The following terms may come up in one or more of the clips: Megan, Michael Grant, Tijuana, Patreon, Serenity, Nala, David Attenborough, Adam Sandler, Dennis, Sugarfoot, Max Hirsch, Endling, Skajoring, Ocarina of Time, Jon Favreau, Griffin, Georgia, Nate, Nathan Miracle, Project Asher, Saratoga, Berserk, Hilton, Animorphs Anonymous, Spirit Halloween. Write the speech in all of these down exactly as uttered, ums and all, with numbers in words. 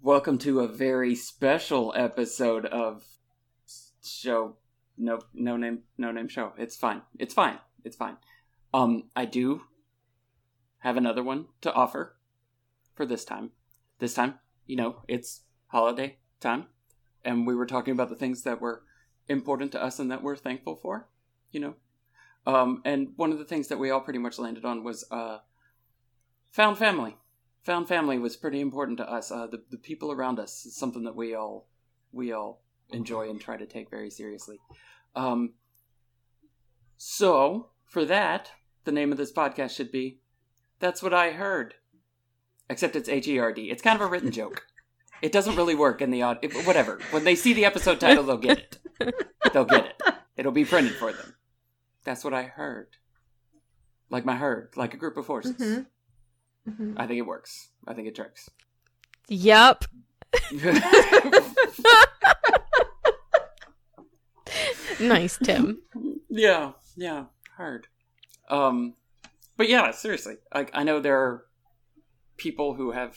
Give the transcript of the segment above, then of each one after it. Welcome to a very special episode of show. No, no name, no name show. It's fine. It's fine. It's fine. Um, I do have another one to offer for this time. This time, you know, it's holiday time, and we were talking about the things that were important to us and that we're thankful for, you know. Um, and one of the things that we all pretty much landed on was uh, found family. Found family was pretty important to us. Uh, the the people around us is something that we all we all enjoy and try to take very seriously. Um, so for that, the name of this podcast should be "That's What I Heard," except it's H E R D. It's kind of a written joke. It doesn't really work in the odd. It, whatever. When they see the episode title, they'll get it. They'll get it. It'll be printed for them. That's what I heard. Like my herd, like a group of horses. Mm-hmm. I think it works. I think it tricks. Yep. Nice, Tim. Yeah, yeah, hard. Um, but yeah, seriously, like I know there are people who have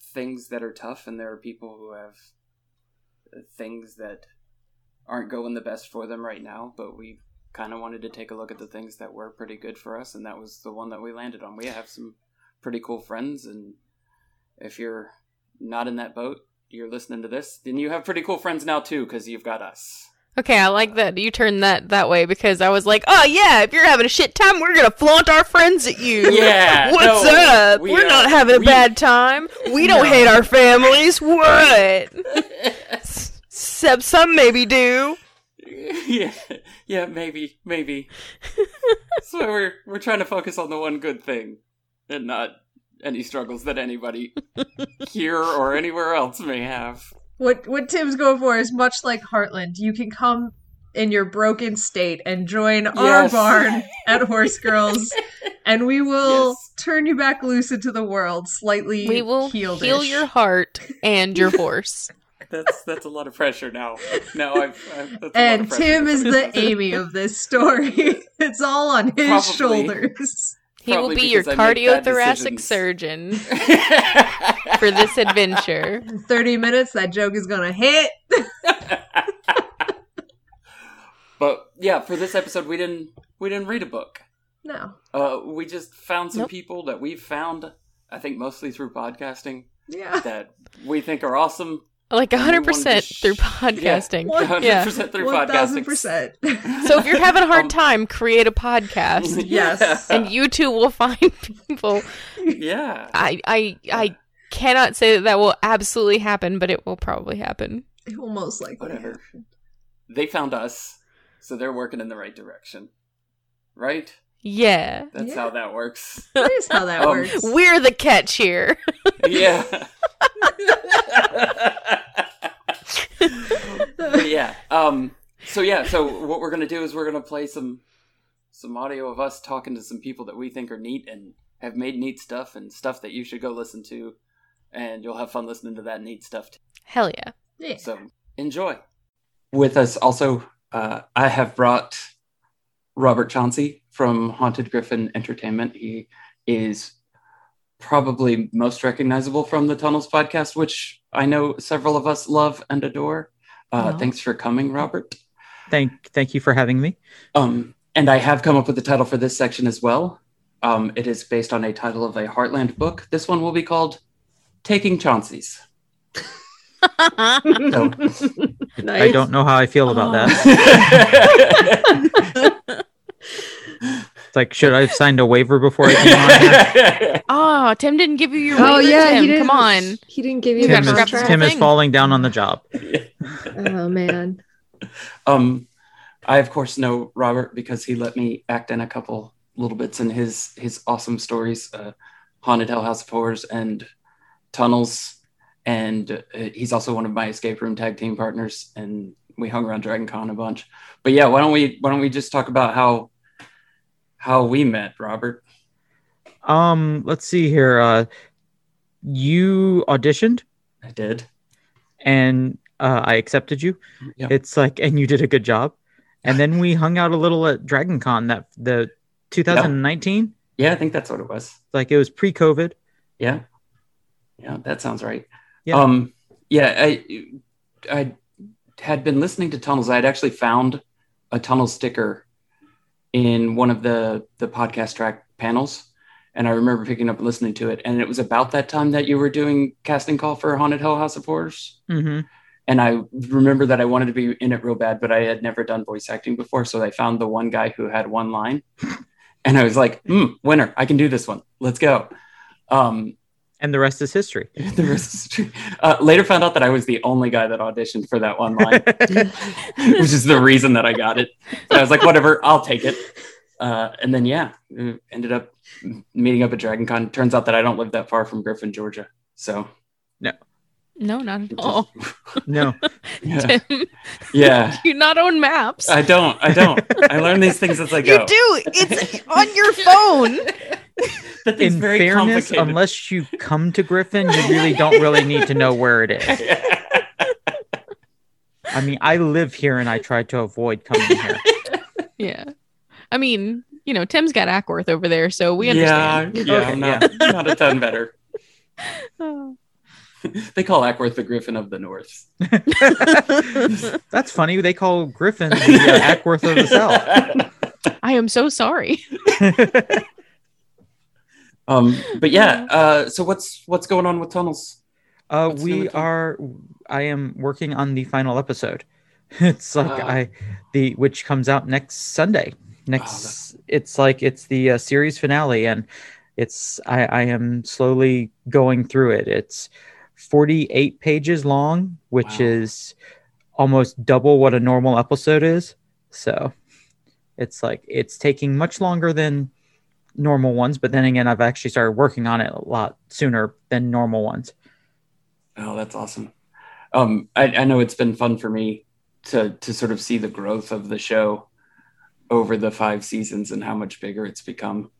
things that are tough, and there are people who have things that aren't going the best for them right now. But we kind of wanted to take a look at the things that were pretty good for us, and that was the one that we landed on. We have some pretty cool friends, and if you're not in that boat, you're listening to this, then you have pretty cool friends now too, because you've got us. Okay, I like that you turned that that way, because I was like, oh yeah, if you're having a shit time, we're gonna flaunt our friends at you. Yeah. What's no, up? We we're are, not having a we, bad time. We don't no. hate our families. What? Except some maybe do. Yeah, yeah, maybe, maybe. So we're we're trying to focus on the one good thing, and not any struggles that anybody here or anywhere else may have. What what Tim's going for is much like Heartland. You can come in your broken state and join yes. our barn at Horse Girls, and we will yes. turn you back loose into the world, slightly healed. We will heal-ish. heal your heart and your horse. That's that's a lot of pressure now. Now I've, I've that's and a lot of Tim is the Amy of this story. It's all on his Probably. shoulders. He Probably will be your cardiothoracic surgeon for this adventure. In Thirty minutes, that joke is gonna hit. But yeah, for this episode, we didn't we didn't read a book. No, uh, we just found some nope. people that we've found. I think mostly through podcasting. Yeah, that we think are awesome. Like one hundred percent sh- through podcasting. Yeah, one hundred percent yeah. through podcasting. one thousand percent So if you're having a hard um, time, create a podcast. Yes. And you two will find people. Yeah. I, I, I cannot say that that will absolutely happen, but it will probably happen. It will most likely Whatever. happen. They found us, so they're working in the right direction. Right? Yeah. That's yeah. how that works. That is how that um, works. We're the catch here. Yeah. yeah um so yeah so what we're gonna do is we're gonna play some some audio of us talking to some people that we think are neat and have made neat stuff and stuff that you should go listen to, and you'll have fun listening to that neat stuff too. Hell yeah, yeah. So enjoy. With us also uh I have brought Robert Chauncey from Haunted Griffin Entertainment. He is probably most recognizable from the Tunnels podcast, which I know several of us love and adore. Uh, oh. Thanks for coming, Robert. Thank thank you for having me. Um, and I have come up with the title for this section as well. Um, it is based on a title of a Heartland book. This one will be called Taking Chauncey's. So, nice. I don't know how I feel about oh. that. It's like, should I have signed a waiver before I came on? Oh, Tim didn't give you your waiver. Oh, yeah, Tim. He didn't, come on. He didn't give you Tim the contract. Tim is falling down on the job. Oh, man. Um, I, of course, know Robert because he let me act in a couple little bits in his his awesome stories, uh, Haunted Hell House of Horrors and Tunnels. And uh, he's also one of my escape room tag team partners. And we hung around Dragon Con a bunch. But yeah, why don't we why don't we just talk about how how we met, Robert? Um, let's see here. Uh, you auditioned. I did. And uh, I accepted you. Yep. It's like, and you did a good job. And then we hung out a little at Dragon Con that the twenty nineteen. Yeah. yeah, I think that's what it was. Like it was pre-COVID. Yeah. Yeah, that sounds right. Yeah. Um, yeah, I I had been listening to Tunnels. I had actually found a Tunnel sticker in one of the, the podcast track panels. And I remember picking up and listening to it. And it was about that time that you were doing casting call for Haunted Hell House of Horrors. Mm-hmm. And I remember that I wanted to be in it real bad, but I had never done voice acting before. So I found the one guy who had one line. And I was like, mm, winner, I can do this one. Let's go. Um, and the rest is history. The rest is history. Uh, later found out that I was the only guy that auditioned for that one line, which is the reason that I got it. So I was like, whatever, I'll take it. Uh, and then, yeah, ended up meeting up at Dragon Con. Turns out that I don't live that far from Griffin, Georgia. So no. No, not at all. No. Yeah. Tim, yeah. You not own maps. I don't. I don't. I learn these things as I go. You do. It's on your phone. That in very fairness, unless you come to Griffin, you really don't really need to know where it is. I mean, I live here and I try to avoid coming here. Yeah. I mean, you know, Tim's got Ackworth over there, so we understand. Yeah, yeah, okay, I'm not, yeah. not a ton better. Oh. They call Ackworth the Griffin of the North. That's funny. They call Griffin the uh, Ackworth of the South. I am so sorry. um, but yeah, uh, so what's what's going on with Tunnels? Uh, we are. You? I am working on the final episode. It's like uh, I the which comes out next Sunday. Next, oh, it's like it's the uh, series finale, and it's I, I am slowly going through it. It's forty-eight pages long, which wow. is almost double what a normal episode is. So it's like it's taking much longer than normal ones. But then again, I've actually started working on it a lot sooner than normal ones. Oh, that's awesome. Um, I, I know it's been fun for me to to sort of see the growth of the show over the five seasons and how much bigger it's become.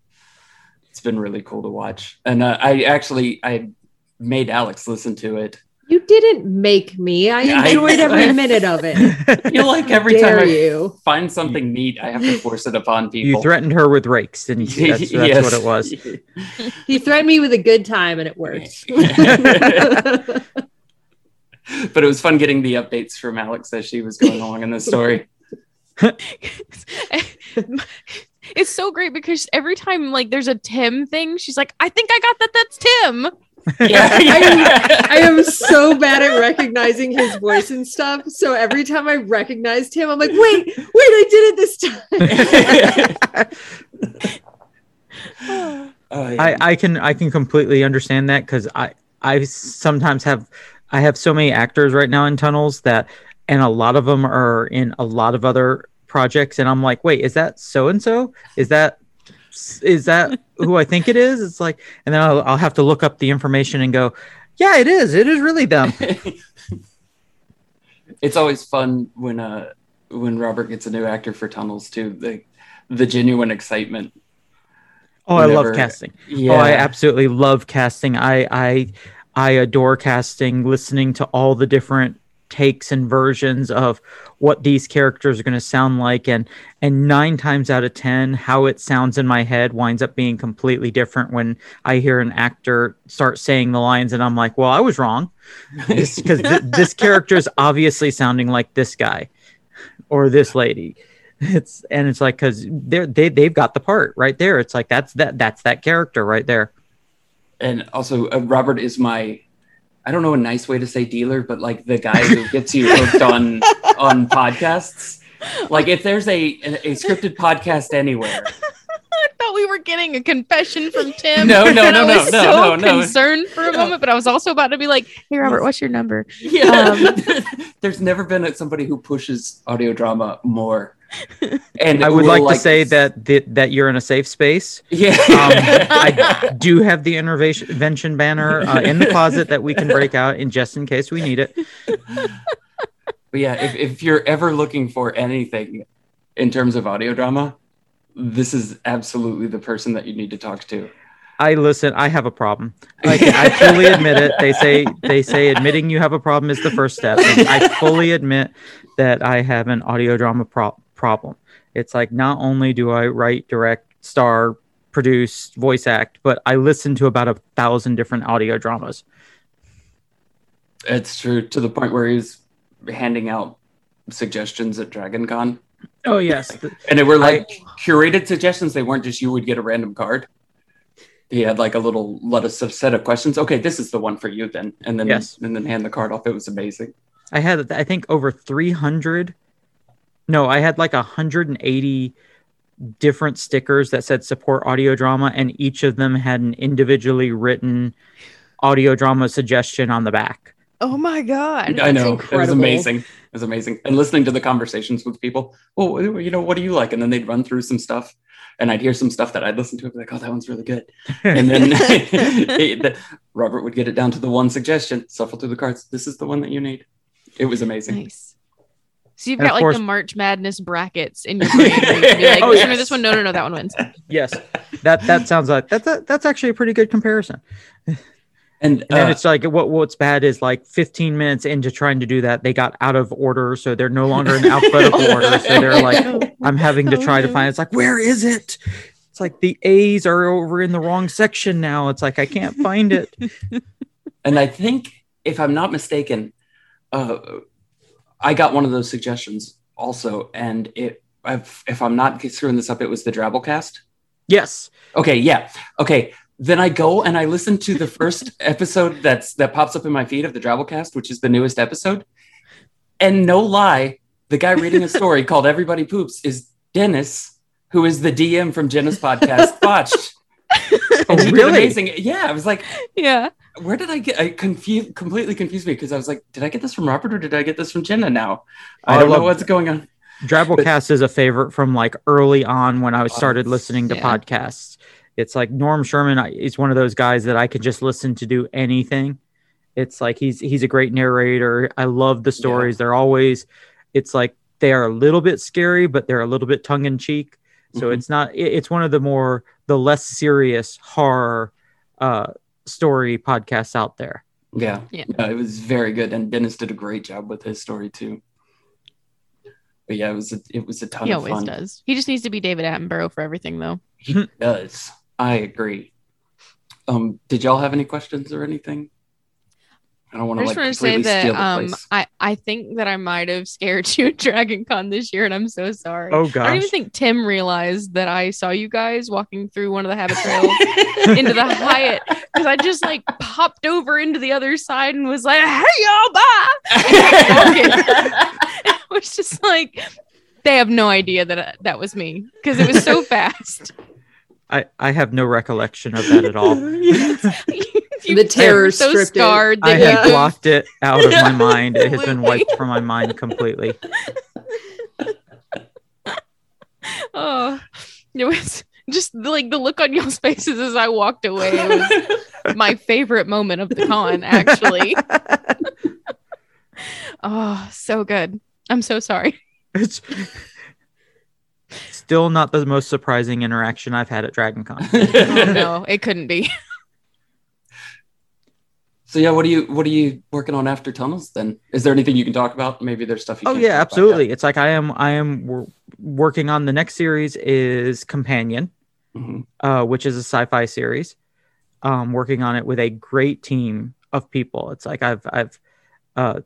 It's been really cool to watch. And uh, I actually, I made Alex listen to it. You didn't make me. I enjoyed I, every I, minute of it. I feel like every time I you. find something neat, I have to force it upon people. You threatened her with rakes, didn't you? That's, that's yes. what it was. He threatened me with a good time and it worked. But it was fun getting the updates from Alex as she was going along in the story. It's so great because every time like there's a Tim thing, she's like, I think I got that. That's Tim. Yeah, yeah. I, I am so bad at recognizing his voice and stuff. So every time I recognized him, I'm like, wait, wait, I did it this time. oh, yeah. I, I can I can completely understand that because I, I sometimes have I have so many actors right now in Tunnels that and a lot of them are in a lot of other projects. And I'm like, wait, is that so-and-so? Is that, is that who I think it is? It's like, and then I'll, I'll have to look up the information and go, yeah, it is. It is really them. It's always fun when, uh, when Robert gets a new actor for Tunnels too, the, the genuine excitement. Oh, whenever. I love casting. Yeah. Oh, I absolutely love casting. I, I, I adore casting, listening to all the different takes and versions of what these characters are going to sound like, and and nine times out of ten how it sounds in my head winds up being completely different when I hear an actor start saying the lines and I'm like, well, I was wrong because th- this character is obviously sounding like this guy or this lady. It's and it's like because they're they, they've got the part right there. It's like that's that that's that character right there. And also uh, Robert is my, I don't know a nice way to say dealer, but like the guy who gets you hooked on on podcasts. Like if there's a, a, a scripted podcast anywhere. I thought we were getting a confession from Tim. No, no, no, no, no. I was no, so no, no, concerned no. for a moment, but I was also about to be like, hey, Robert, what's your number? Yeah. Um, there's never been somebody who pushes audio drama more And I would like like to say that th- that you're in a safe space. Yeah, um, I do have the intervention banner uh, in the closet that we can break out in just in case we need it. But yeah, if, if you're ever looking for anything in terms of audio drama, this is absolutely the person that you need to talk to. I listen, I have a problem. Like, I fully admit it. They say they say admitting you have a problem is the first step. And I fully admit that I have an audio drama pro- problem. It's like, not only do I write, direct, star, produce, voice act, but I listen to about a thousand different audio dramas. It's true, to the point where he's handing out suggestions at Dragon Con. Oh, yes. And they were like I, curated suggestions. They weren't just you would get a random card. He had like a little let us set of questions. Okay, this is the one for you then. And then yes. and then hand the card off. It was amazing. I had, I think, over three hundred. No, I had like one hundred eighty different stickers that said support audio drama. And each of them had an individually written audio drama suggestion on the back. Oh my God. I know. It was amazing. It was amazing. And listening to the conversations with people. Well, you know, what do you like? And then they'd run through some stuff and I'd hear some stuff that I'd listen to and be like, oh, that one's really good. And then it, Robert would get it down to the one suggestion, shuffle through the cards. This is the one that you need. It was amazing. Nice. So you've and got like course... the March Madness brackets in your brain. You'd be like, oh, yes. This one, no, no, no, that one wins. Yes. That that sounds like, that's, a, that's actually a pretty good comparison. And, uh, and then it's like, what what's bad is like fifteen minutes into trying to do that, they got out of order. So they're no longer in alphabetical order. So they're like, I'm having to try to find, it's like, where is it? It's like the A's are over in the wrong section now. It's like, I can't find it. And I think, if I'm not mistaken, uh, I got one of those suggestions also. And it, I've, if I'm not screwing this up, it was the Drabblecast. Yes. Okay. Yeah. Okay. Then I go and I listen to the first episode that's that pops up in my feed of the Drabblecast, which is the newest episode. And no lie, the guy reading a story called Everybody Poops is Dennis, who is the D M from Jenna's podcast, Botched. And he really? Did amazing. Yeah, I was like, yeah. Where did I get? I confused, completely confused me because I was like, did I get this from Robert or did I get this from Jenna now? I, I don't know what's going on. Drabblecast is a favorite from like early on when I started listening to yeah. podcasts. It's like Norm Sherman is one of those guys that I could just listen to do anything. It's like he's he's a great narrator. I love the stories. Yeah. They're always, it's like they are a little bit scary, but they're a little bit tongue in cheek. So mm-hmm. it's not. It, it's one of the more the less serious horror uh, story podcasts out there. Yeah, yeah, uh, it was very good, and Dennis did a great job with his story too. But yeah, it was a, it was a ton. He of fun. He always does. He just needs to be David Attenborough for everything, though. He does. I agree. Um, did y'all have any questions or anything? I don't want to like completely that, steal the um, place. I, I think that I might have scared you at Dragon Con this year, and I'm so sorry. Oh, gosh. I don't even think Tim realized that I saw you guys walking through one of the habit trails into the Hyatt, because I just like popped over into the other side and was like, hey, y'all, bye! And I was just like, they have no idea that uh, that was me, because it was so fast. I, I have no recollection of that at all. You, the terror so stripped scarred it. I have yeah. blocked it out of my mind. It has been wiped from my mind completely. Oh, it was just like the look on y'all's faces as I walked away. It was my favorite moment of the con, actually. Oh, so good. I'm so sorry. It's... Still not the most surprising interaction I've had at Dragon Con. Oh, no, it couldn't be. So yeah, what are you what are you working on after Tunnels then? Is there anything you can talk about? Maybe there's stuff you oh, can yeah, talk absolutely. About. It's like I am I am we're working on the next series is Companion, mm-hmm. uh, which is a sci-fi series. Um working on it with a great team of people. It's like I've I've uh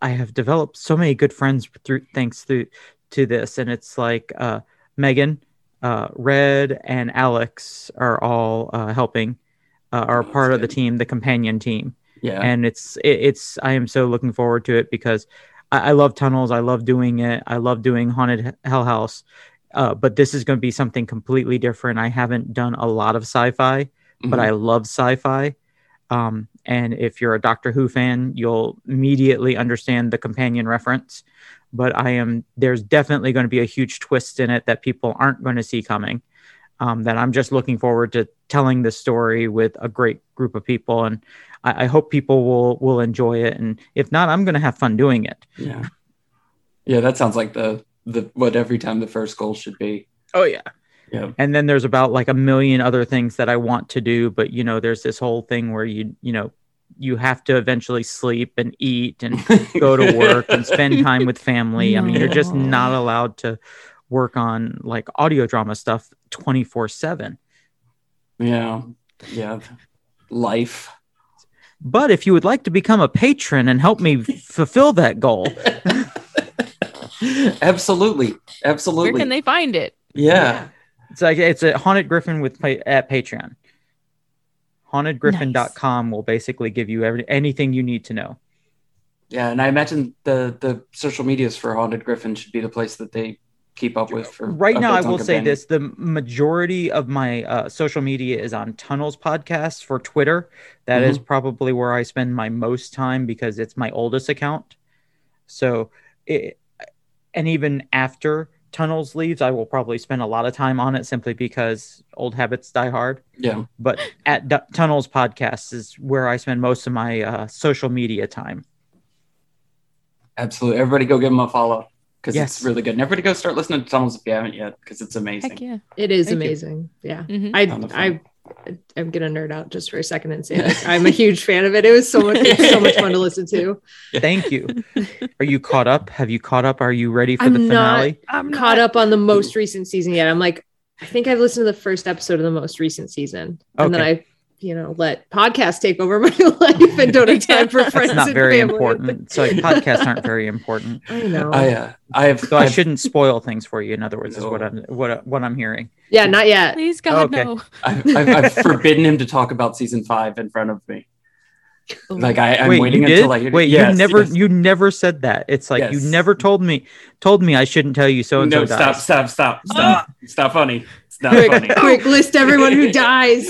I have developed so many good friends through thanks through to this, and it's like uh, Megan, uh, Red, and Alex are all uh, helping, uh, are That's part good. Of the team, the Companion team. Yeah, and it's it, it's I am so looking forward to it because I, I love Tunnels, I love doing it, I love doing Haunted Hell House, uh, but this is going to be something completely different. I haven't done a lot of sci-fi, mm-hmm. but I love sci-fi. Um, and if you're a Doctor Who fan, you'll immediately understand the Companion reference. but I am, there's definitely going to be a huge twist in it that people aren't going to see coming. Um, that I'm just looking forward to telling the story with a great group of people. And I, I hope people will, will enjoy it. And if not, I'm going to have fun doing it. Yeah. Yeah. That sounds like the, the, what every time the first goal should be. Oh yeah. Yeah. And then there's about like a million other things that I want to do, but you know, there's this whole thing where you, you know, you have to eventually sleep and eat and go to work and spend time with family. I mean, you're just not allowed to work on like audio drama stuff twenty-four seven. Yeah. Yeah. Life. But if you would like to become a patron and help me fulfill that goal. Absolutely. Absolutely. Where can they find it? Yeah. yeah. It's like, it's a Haunted Griffin with at Patreon. haunted griffin dot com will basically give you every, anything you need to know. Yeah, and I imagine the the social medias for Haunted Griffin should be the place that they keep up with. For right now, I will Companion. Say this. The majority of my uh, social media is on Tunnels Podcast for Twitter. That mm-hmm. is probably where I spend my most time because it's my oldest account. So, it, and even after Tunnels leaves, I will probably spend a lot of time on it simply because old habits die hard. Yeah. But at D- Tunnels Podcast is where I spend most of my uh, social media time. Absolutely. Everybody go give them a follow because yes. it's really good. And everybody go start listening to Tunnels if you haven't yet because it's amazing. Heck yeah. It is Thank amazing. You. Yeah. Mm-hmm. I, I, I'm going to nerd out just for a second and say like, I'm a huge fan of it. It was so much, it was so much fun to listen to. Thank you. Are you caught up? Have you caught up? Are you ready for I'm the finale? Not, I'm caught not. up on the most recent season yet. I'm like, I think I've listened to the first episode of the most recent season. Okay. And then I, you know, let podcasts take over my life and don't have time for friends. That's not and very family. Important. It's like podcasts aren't very important. I know. I, uh, I have. So I shouldn't spoil things for you. In other words, no. is what I'm what what I'm hearing. Yeah, not yet. Please, God, okay. no. I've, I've, I've forbidden him to talk about season five in front of me. Like I, I'm Wait, waiting until I. Wait, yes, you never, yes. you never said that. It's like yes. you never told me, told me I shouldn't tell you. So and so. No, stop, stop, stop, stop, uh, stop, funny. Not quick, funny. Quick list everyone who dies.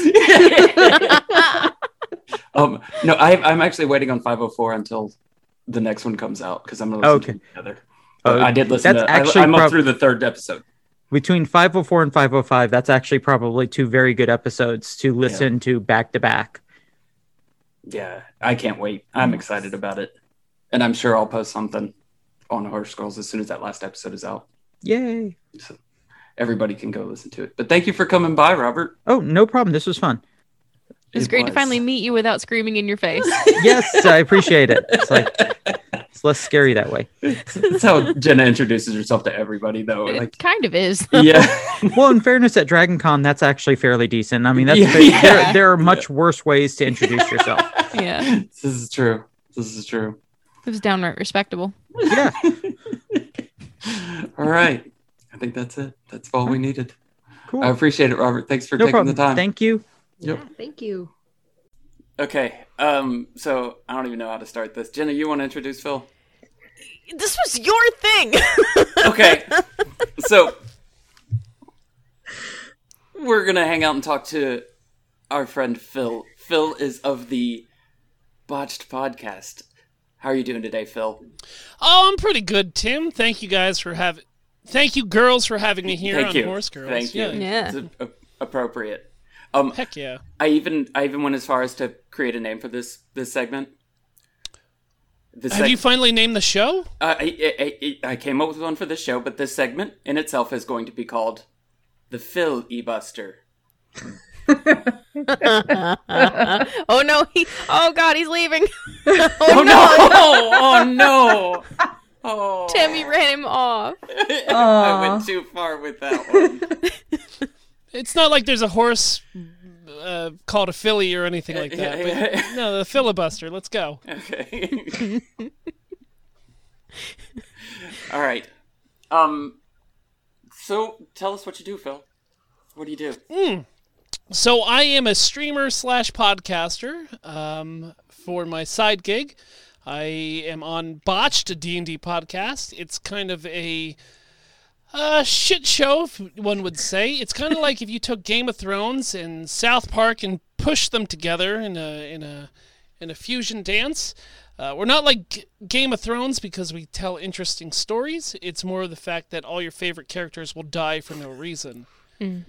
um, no, I, I'm actually waiting on five oh four until the next one comes out because I'm going to listen okay. to the other. Uh, I did listen that's to actually I, I'm prob- up through the third episode. Between five oh four and five oh five, that's actually probably two very good episodes to listen yeah. to back to back. Yeah, I can't wait. I'm excited about it. And I'm sure I'll post something on Horror Scrolls as soon as that last episode is out. Yay. So. Everybody can go listen to it. But thank you for coming by, Robert. Oh, no problem. This was fun. It was great to finally meet you without screaming in your face. Yes, I appreciate it. It's like it's less scary that way. That's how Jenna introduces herself to everybody, though. It like, kind of is. Though. Yeah. Well, in fairness, at Dragon Con, that's actually fairly decent. I mean, that's yeah, yeah. There, there are much yeah. worse ways to introduce yourself. Yeah. This is true. This is true. It was downright respectable. Yeah. All right. I think that's it. That's all we needed. Cool. I appreciate it, Robert. Thanks for no taking problem. the time. Thank you. Yep. Yeah, thank you. Okay. Um, so I don't even know how to start this. Jenna, you want to introduce Phil? This was your thing. Okay. So we're going to hang out and talk to our friend Phil. Phil is of the Botched Podcast. How are you doing today, Phil? Oh, I'm pretty good, Tim. Thank you guys for having... Thank you, girls, for having me here Thank on you. Horse Girls. Thank you. Yeah. yeah. It's a, a, appropriate. Um, Heck yeah. I even I even went as far as to create a name for this this segment. This Have seg- you finally named the show? Uh, I, I, I came up with one for this show, but this segment in itself is going to be called The Phil E-Buster. Oh, no. He, oh, God, he's leaving. Oh, oh, no. no. Oh, no. Oh. Timmy ran him off. I went too far with that one. It's not like there's a horse uh, called a filly or anything like that. But no, the filibuster. Let's go. Okay. All right. Um. So tell us what you do, Phil. What do you do? Mm. So I am a streamer slash podcaster. Um, for my side gig. I am on Botched, a D and D podcast. It's kind of a uh, shit show, if one would say. It's kind of like if you took Game of Thrones and South Park and pushed them together in a in a in a fusion dance. Uh, we're not like G- Game of Thrones because we tell interesting stories. It's more of the fact that all your favorite characters will die for no reason. Mm.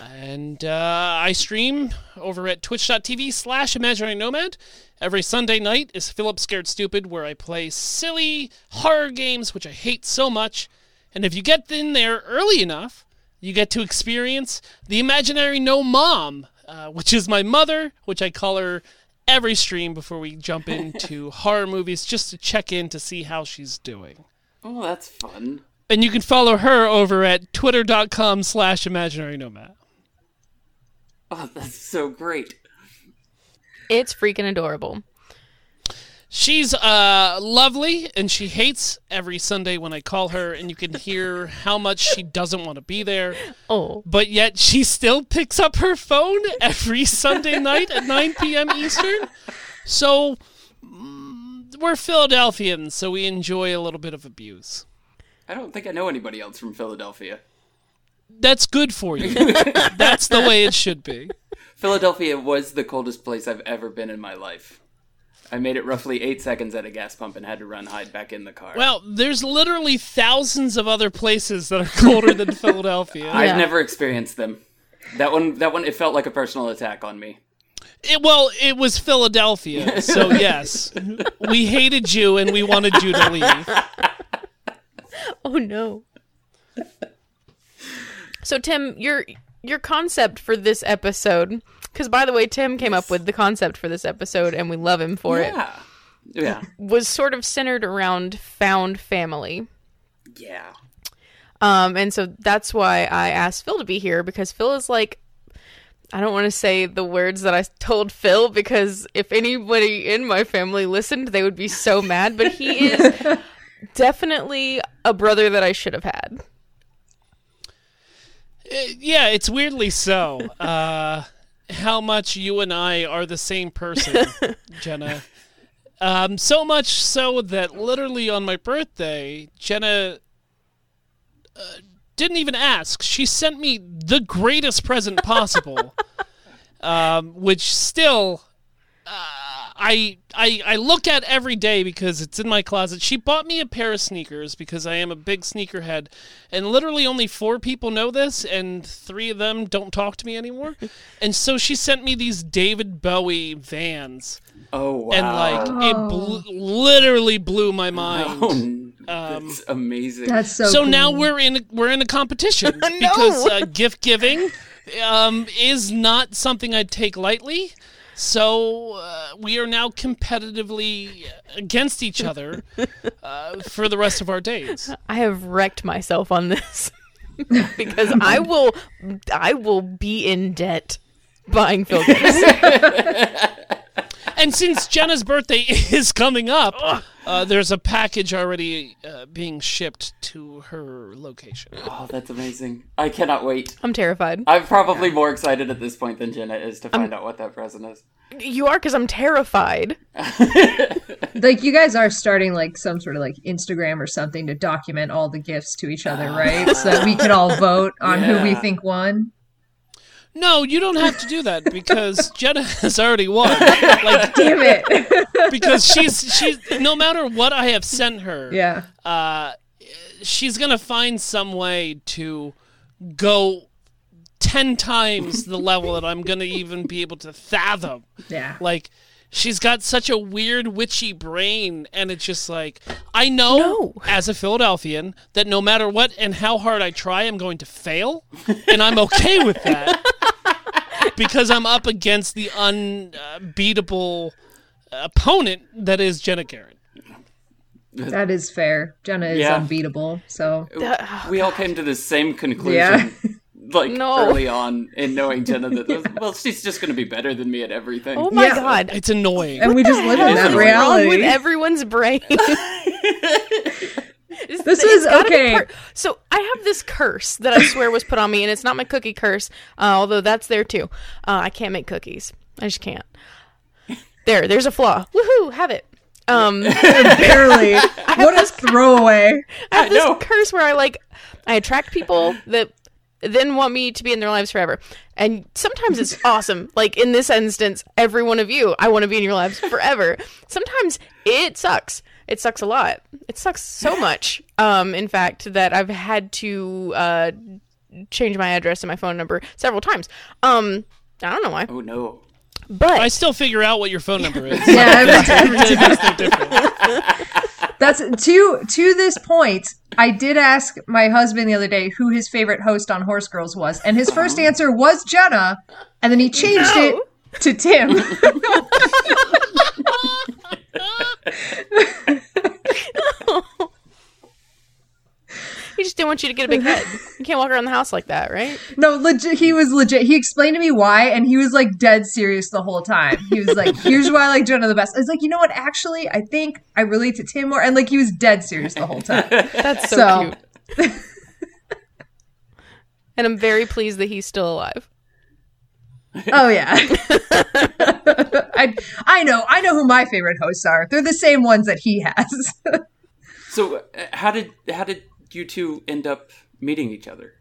And uh, I stream over at twitch.tv slash Imaginary Nomad. Every Sunday night is Philip Scared Stupid, where I play silly horror games, which I hate so much. And if you get in there early enough, you get to experience the Imaginary No Mom, uh, which is my mother, which I call her every stream before we jump into horror movies, just to check in to see how she's doing. Oh, that's fun. And you can follow her over at twitter.com slash Imaginary Nomad. Oh, that's so great. It's freaking adorable. She's uh, lovely, and she hates every Sunday when I call her, and you can hear how much she doesn't want to be there. Oh. But yet she still picks up her phone every Sunday night at nine p.m. Eastern. So we're Philadelphians, so we enjoy a little bit of abuse. I don't think I know anybody else from Philadelphia. That's good for you. That's the way it should be. Philadelphia was the coldest place I've ever been in my life. I made it roughly eight seconds at a gas pump and had to run, hide back in the car. Well, there's literally thousands of other places that are colder than Philadelphia. Yeah. I've never experienced them. That one, that one, it felt like a personal attack on me. It, well, it was Philadelphia, so yes. We hated you and we wanted you to leave. Oh, no. So, Tim, your your concept for this episode... Because, by the way, Tim came up with the concept for this episode, and we love him for yeah. it. Yeah. Was sort of centered around found family. Yeah. Um, and so that's why I asked Phil to be here, because Phil is like, I don't want to say the words that I told Phil, because if anybody in my family listened, they would be so mad. But he is definitely a brother that I should have had. It, yeah, it's weirdly so. Uh... how much you and I are the same person, Jenna. Um, so much so that literally on my birthday, Jenna uh, didn't even ask. She sent me the greatest present possible, um, which still uh, I, I I look at every day because it's in my closet. She bought me a pair of sneakers because I am a big sneakerhead, and literally only four people know this, and three of them don't talk to me anymore. And so she sent me these David Bowie Vans. Oh, wow. And, like, oh. it bl- literally blew my mind. Oh, that's um, amazing. That's so So cool. Now we're in a, we're in a competition no. because uh, gift giving um, is not something I take lightly. So uh, we are now competitively against each other uh, for the rest of our days. I have wrecked myself on this because I will, I will be in debt buying Phil gifts. And since Jenna's birthday is coming up, uh, there's a package already uh, being shipped to her location. Oh, that's amazing! I cannot wait. I'm terrified. I'm probably yeah. more excited at this point than Jenna is to find I'm, out what that present is. You are, because I'm terrified. Like, you guys are starting like some sort of like Instagram or something to document all the gifts to each other, right? So that we can all vote on yeah. who we think won. No, you don't have to do that because Jenna has already won. Like, damn it! Because she's she's no matter what I have sent her, yeah, uh, she's gonna find some way to go ten times the level that I'm gonna even be able to fathom. Yeah, like she's got such a weird witchy brain, and it's just like I know no. as a Philadelphian that no matter what and how hard I try, I'm going to fail, and I'm okay with that. Because I'm up against the unbeatable opponent that is Jenna Garrett. That is fair. Jenna is yeah. unbeatable. So we all came to the same conclusion yeah. like no. early on in knowing Jenna that yeah. well, she's just going to be better than me at everything. Oh my yeah. god. It's annoying. And what we just live in that reality. Wrong with everyone's brain? It's, this is okay. Per- so I have this curse that I swear was put on me, and it's not my cookie curse, uh, although that's there too. Uh, I can't make cookies. I just can't. There, there's a flaw. Woohoo! Have it. Um, barely. What a throwaway! I have this I know. curse where I like I attract people that then want me to be in their lives forever. And sometimes it's awesome. Like in this instance, every one of you, I want to be in your lives forever. Sometimes it sucks. It sucks a lot. It sucks so much. Um, in fact, that I've had to uh, change my address and my phone number several times. Um, I don't know why. Oh, no. But I still figure out what your phone number is. Yeah, every day makes no difference. That's to to this point. I did ask my husband the other day who his favorite host on Horse Girls was, and his first answer was Jenna, and then he changed no. it to Tim. He just didn't want you to get a big head. You can't walk around the house like that, right? No, legit. He was legit. He explained to me why, and he was like dead serious the whole time. He was like, here's why I like Jonah the best. I was like, you know what? Actually, I think I relate to Tim more. And like, he was dead serious the whole time. That's so, so cute. And I'm very pleased that he's still alive. Oh, yeah. I, I know. I know who my favorite hosts are. They're the same ones that he has. So uh, how did how did you two end up meeting each other,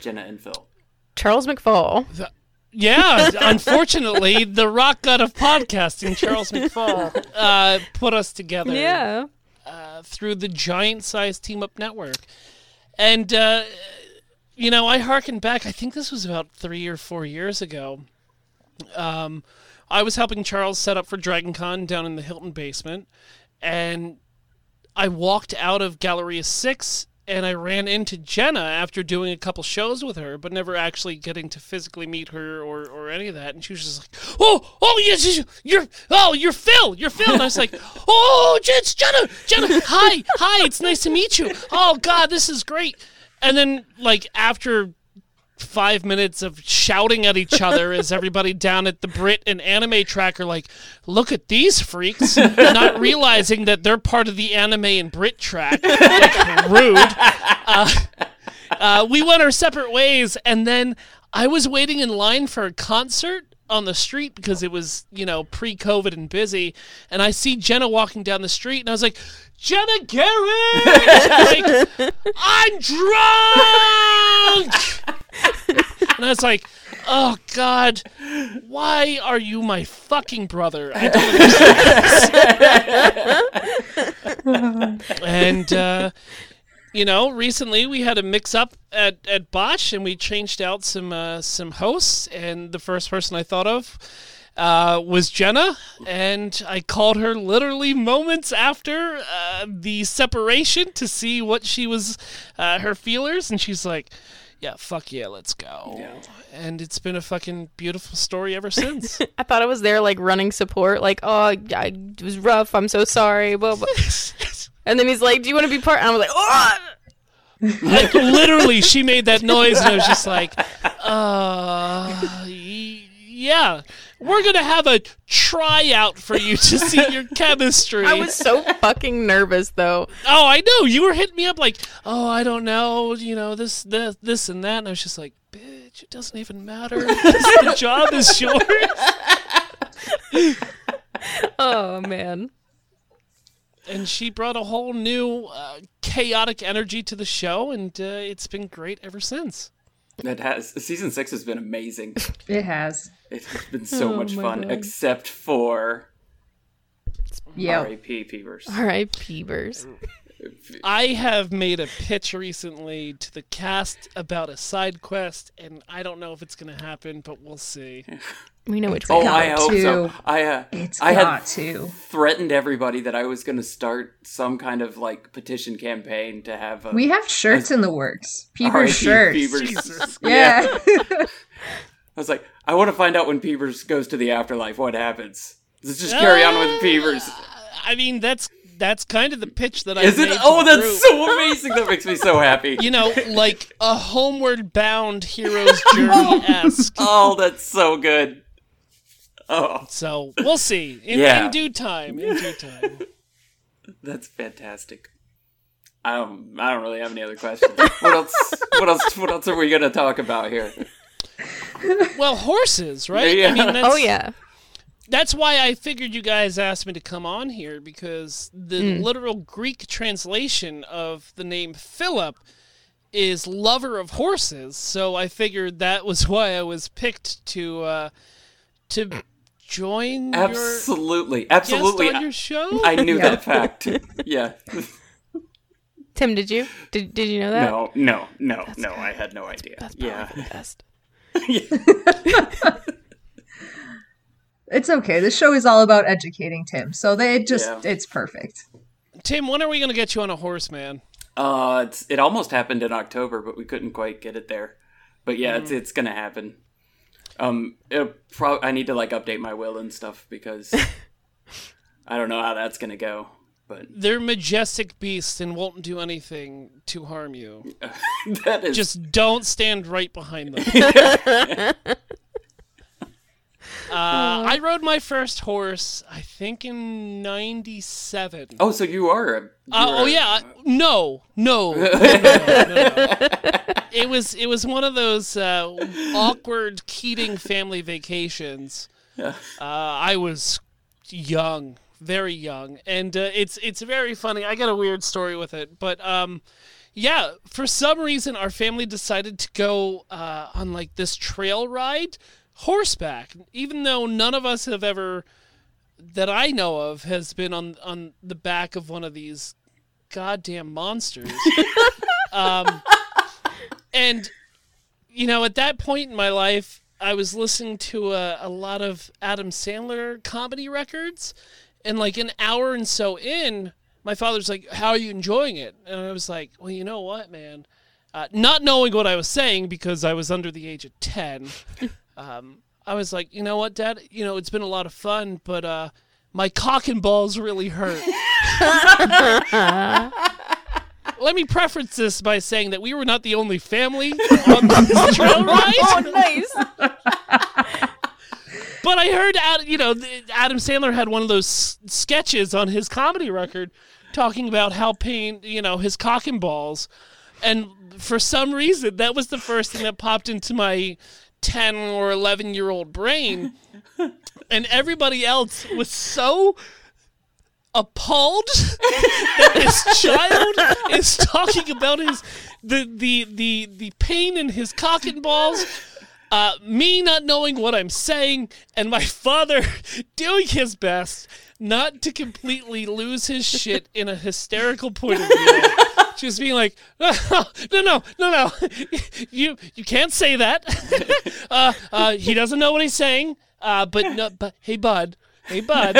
Jenna and Phil? Charles McFaul. Yeah, unfortunately, the rock god of podcasting, Charles McFaul, uh, put us together. Yeah, uh, through the giant-sized Team Up Network. And, uh, you know, I hearken back, I think this was about three or four years ago. Um, I was helping Charles set up for Dragon Con down in the Hilton basement, and I walked out of Galleria six and I ran into Jenna after doing a couple shows with her, but never actually getting to physically meet her or, or any of that. And she was just like, oh, oh, yes, you're, oh, you're Phil, you're Phil. And I was like, oh, it's Jenna, Jenna, hi, hi, it's nice to meet you. Oh, God, this is great. And then, like, after five minutes of shouting at each other as everybody down at the Brit and Anime Track are like, look at these freaks, not realizing that they're part of the Anime and Brit Track. Like, rude. Uh, uh, we went our separate ways, and then I was waiting in line for a concert on the street because it was, you know, pre-COVID and busy, and I see Jenna walking down the street, and I was like, Jenna Garrett! Like, I'm drunk! And I was like, oh, God, why are you my fucking brother? I don't understand this. And, uh, you know, recently we had a mix-up at, at Botched, and we changed out some uh, some hosts, and the first person I thought of uh, was Jenna, and I called her literally moments after uh, the separation to see what she was, uh, her feelers, and she's like, yeah, fuck yeah, let's go. Yeah. And it's been a fucking beautiful story ever since. I thought I was there, like, running support, like, oh, I, it was rough, I'm so sorry, blah, blah. And then he's like, do you want to be part? And I was like, oh! Like, literally, she made that noise, and I was just like, uh, y- yeah. We're going to have a tryout for you to see your chemistry. I was so fucking nervous, though. Oh, I know. You were hitting me up like, oh, I don't know, you know, this, this, this and that. And I was just like, bitch, it doesn't even matter. The job is yours. Oh, man. And she brought a whole new uh, chaotic energy to the show, and uh, it's been great ever since. It has. Season six has been amazing. It has. It's been so oh much fun, God. Except for yep. R I P Peebers. R I P Peebers. I have made a pitch recently to the cast about a side quest, and I don't know if it's going to happen, but we'll see. We know which one. Oh, I hope to. so. I, uh, it's I got had to. threatened everybody that I was going to start some kind of like petition campaign to have. A, we have shirts a, in the works. Peebers shirts. Peebers. Yeah. yeah. I was like, I want to find out when Peebers goes to the afterlife, what happens? Let's just carry uh, on with Peebers. I mean, that's that's kind of the pitch that I Is made it? Oh, that's group. So amazing. That makes me so happy. You know, like a Homeward Bound hero's journey-esque. Oh, that's so good. Oh. So we'll see. In, yeah. in due time. In due time. That's fantastic. I don't I don't really have any other questions. What else what else what else are we gonna talk about here? Well, horses, right? Yeah. I mean, that's, oh, yeah. That's why I figured you guys asked me to come on here, because the mm. literal Greek translation of the name Philip is lover of horses, so I figured that was why I was picked to uh, to join. Absolutely, your absolutely. Guest on your show, I knew yeah. that fact. Yeah. Tim, did you did did you know that? No, no, no, that's no. Bad. I had no idea. That's, that's yeah. the best. yeah. It's okay. This show is all about educating Tim, so they just—it's yeah. perfect. Tim, when are we going to get you on a horse, man? Uh, it's, it almost happened in October, but we couldn't quite get it there. But yeah, mm. it's it's going to happen. Um, pro- I need to like update my will and stuff because I don't know how that's going to go. But they're majestic beasts and won't do anything to harm you. That is... Just don't stand right behind them. Uh, I rode my first horse, I think, in ninety-seven. Oh, so you are a... You uh, oh, a, yeah. No. No. no, no, no. It was it was one of those uh, awkward Keating family vacations. Yeah. Uh, I was young, very young, and uh, it's it's very funny. I got a weird story with it, but... um. Yeah, for some reason, our family decided to go uh, on, like, this trail ride... horseback, even though none of us have ever, that I know of, has been on on the back of one of these goddamn monsters. um, and, you know, at that point in my life, I was listening to a, a lot of Adam Sandler comedy records, and like an hour and so in, my father's like, "How are you enjoying it?" And I was like, "Well, you know what, man?" Uh, not knowing what I was saying because I was under the age of ten. Um, I was like, you know what, Dad? You know, it's been a lot of fun, but uh, my cock and balls really hurt. Let me preface this by saying that we were not the only family on this trail ride. Oh, nice. But I heard, Ad, you know, Adam Sandler had one of those sketches on his comedy record talking about how pain, you know, his cock and balls. And for some reason, that was the first thing that popped into my... ten or eleven year old brain, and everybody else was so appalled that this child is talking about his the the the the pain in his cock and balls, uh me not knowing what I'm saying, and my father doing his best not to completely lose his shit in a hysterical point of view. Just being like, no, no, no, no, no. you you can't say that. uh, uh, he doesn't know what he's saying. Uh, but no, but hey, bud, hey, bud,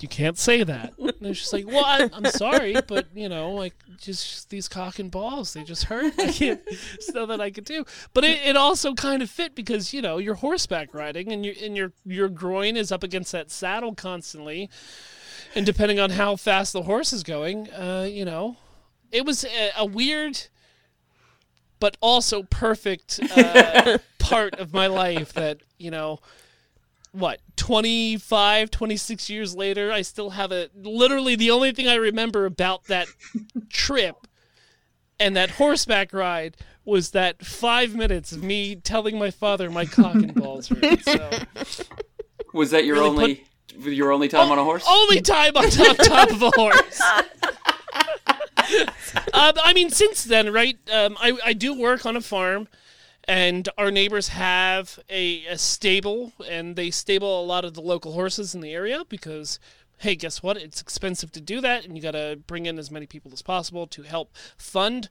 you can't say that. And it's just like, well, I, I'm sorry, but you know, like, just these cock and balls, they just hurt. I can't, it's nothing I could do. But it, it also kind of fit because you know you're horseback riding, and your and your your groin is up against that saddle constantly. And depending on how fast the horse is going, uh, you know, it was a, a weird but also perfect uh, part of my life that, you know, what, twenty-five, twenty-six years later, I still have a, literally the only thing I remember about that trip and that horseback ride was that five minutes of me telling my father my cock and balls hurt. So. Was that your really only... Put- Your only time oh, on a horse? Only time on top, top of a horse. um, I mean, since then, right? Um, I, I do work on a farm, and our neighbors have a, a stable, and they stable a lot of the local horses in the area because, hey, guess what? It's expensive to do that, and you got to bring in as many people as possible to help fund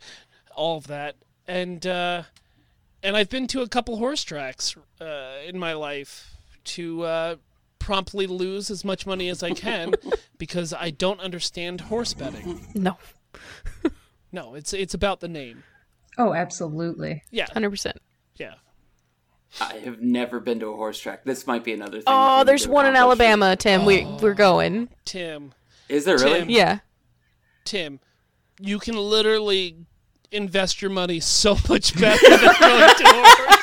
all of that. And uh, and I've been to a couple horse tracks uh, in my life to... Uh, promptly lose as much money as I can because I don't understand horse betting. No. No, it's it's about the name. Oh, absolutely. Yeah. one hundred percent. Yeah. I have never been to a horse track. This might be another thing. Oh, there's one in Alabama, Tim. Oh, we, we're going. Tim. Is there really? Tim, yeah. Tim, you can literally invest your money so much better than going to horse tracks.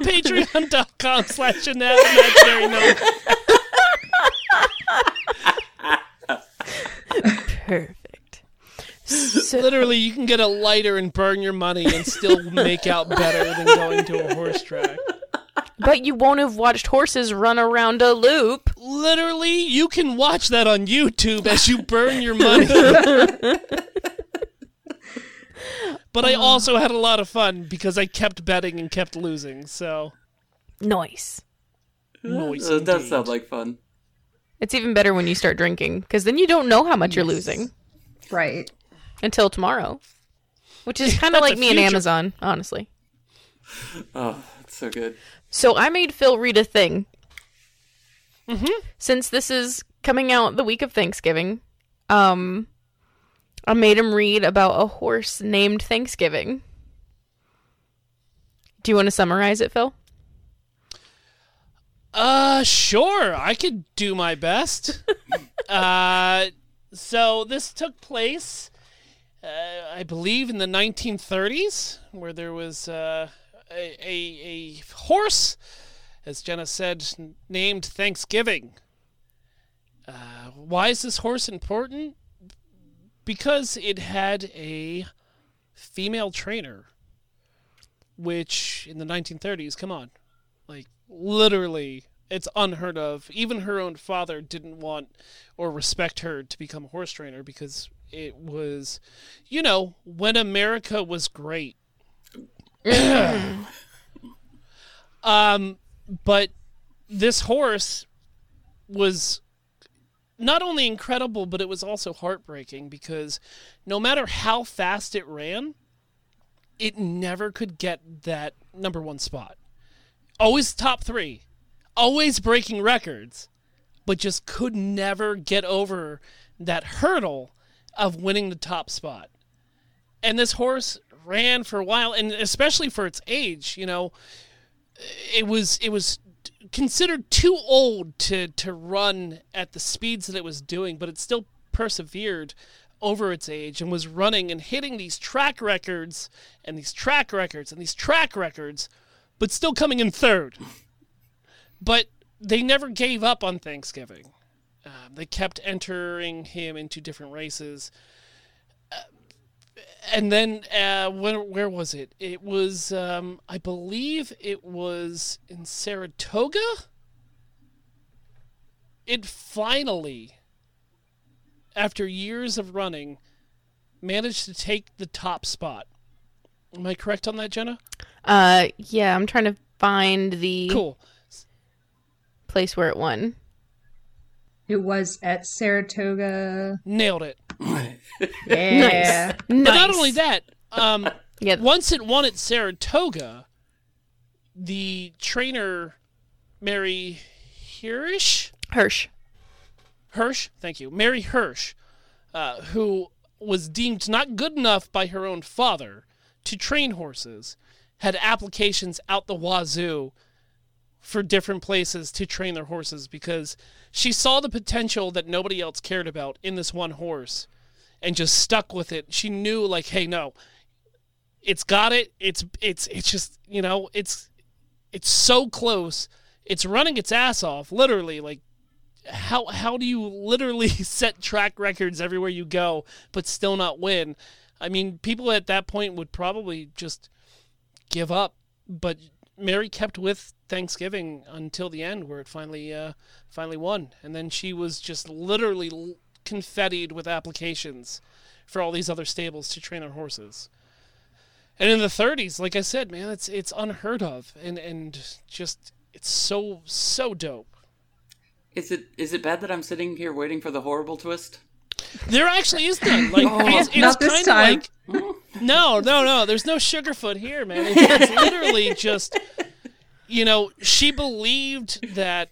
Patreon.com slash imaginary nomad. Perfect. So- Literally, you can get a lighter and burn your money and still make out better than going to a horse track. But you won't have watched horses run around a loop. literally, you can watch that on YouTube as you burn your money. But I also had a lot of fun because I kept betting and kept losing, so. Nice. Nice. That does sound like fun. It's even better when you start drinking, because then you don't know how much yes. you're losing. Right. Until tomorrow. Which is kind of like me future. and Amazon, honestly. Oh, that's so good. So I made Phil read a thing. Mm-hmm. Since this is coming out the week of Thanksgiving, um, I made him read about a horse named Thanksgiving. Do you want to summarize it, Phil? Uh, sure. I could do my best. uh, so this took place, uh, I believe, in the nineteen thirties, where there was uh, a, a a horse, as Jenna said, named Thanksgiving. Uh, why is this horse important? Because it had a female trainer, which in the nineteen thirties, come on, like, literally, it's unheard of. Even her own father didn't want or respect her to become a horse trainer because it was, you know, when America was great. um, but this horse was not only incredible, but it was also heartbreaking because no matter how fast it ran, it never could get that number one spot. Always top three, always breaking records, but just could never get over that hurdle of winning the top spot. And this horse ran for a while, and especially for its age, you know, it was it was considered too old to, to run at the speeds that it was doing, but it still persevered over its age and was running and hitting these track records and these track records and these track records, but still coming in third. But they never gave up on Thanksgiving. Um, they kept entering him into different races. Uh, and then, uh, when, where was it? It was, um, I believe it was in Saratoga. It finally, after years of running, managed to take the top spot. Am I correct on that, Jenna? Uh, yeah, I'm trying to find the cool place where it won. It was at Saratoga. Nailed it. Yeah. Nice. But nice. Not only that, um, yeah. once it won at Saratoga, the trainer, Mary Hirsch? Hirsch. Hirsch? Thank you. Mary Hirsch, uh, who was deemed not good enough by her own father to train horses, had applications out the wazoo for different places to train their horses because she saw the potential that nobody else cared about in this one horse and just stuck with it. She knew, like, hey, no, it's got it. It's, it's, it's just, you know, it's, it's so close. It's running its ass off. Literally, like, how, how do you literally set track records everywhere you go, but still not win? I mean, people at that point would probably just give up, but Mary kept with Thanksgiving until the end, where it finally, uh, finally won, and then she was just literally l- confettied with applications for all these other stables to train her horses. And in the thirties, like I said, man, it's it's unheard of, and and just it's so so dope. Is it is it bad that I'm sitting here waiting for the horrible twist? There actually is none. Like, oh, it's, it's kind of like, no, no, no. There's no Sugarfoot here, man. It's, it's literally just, you know, she believed that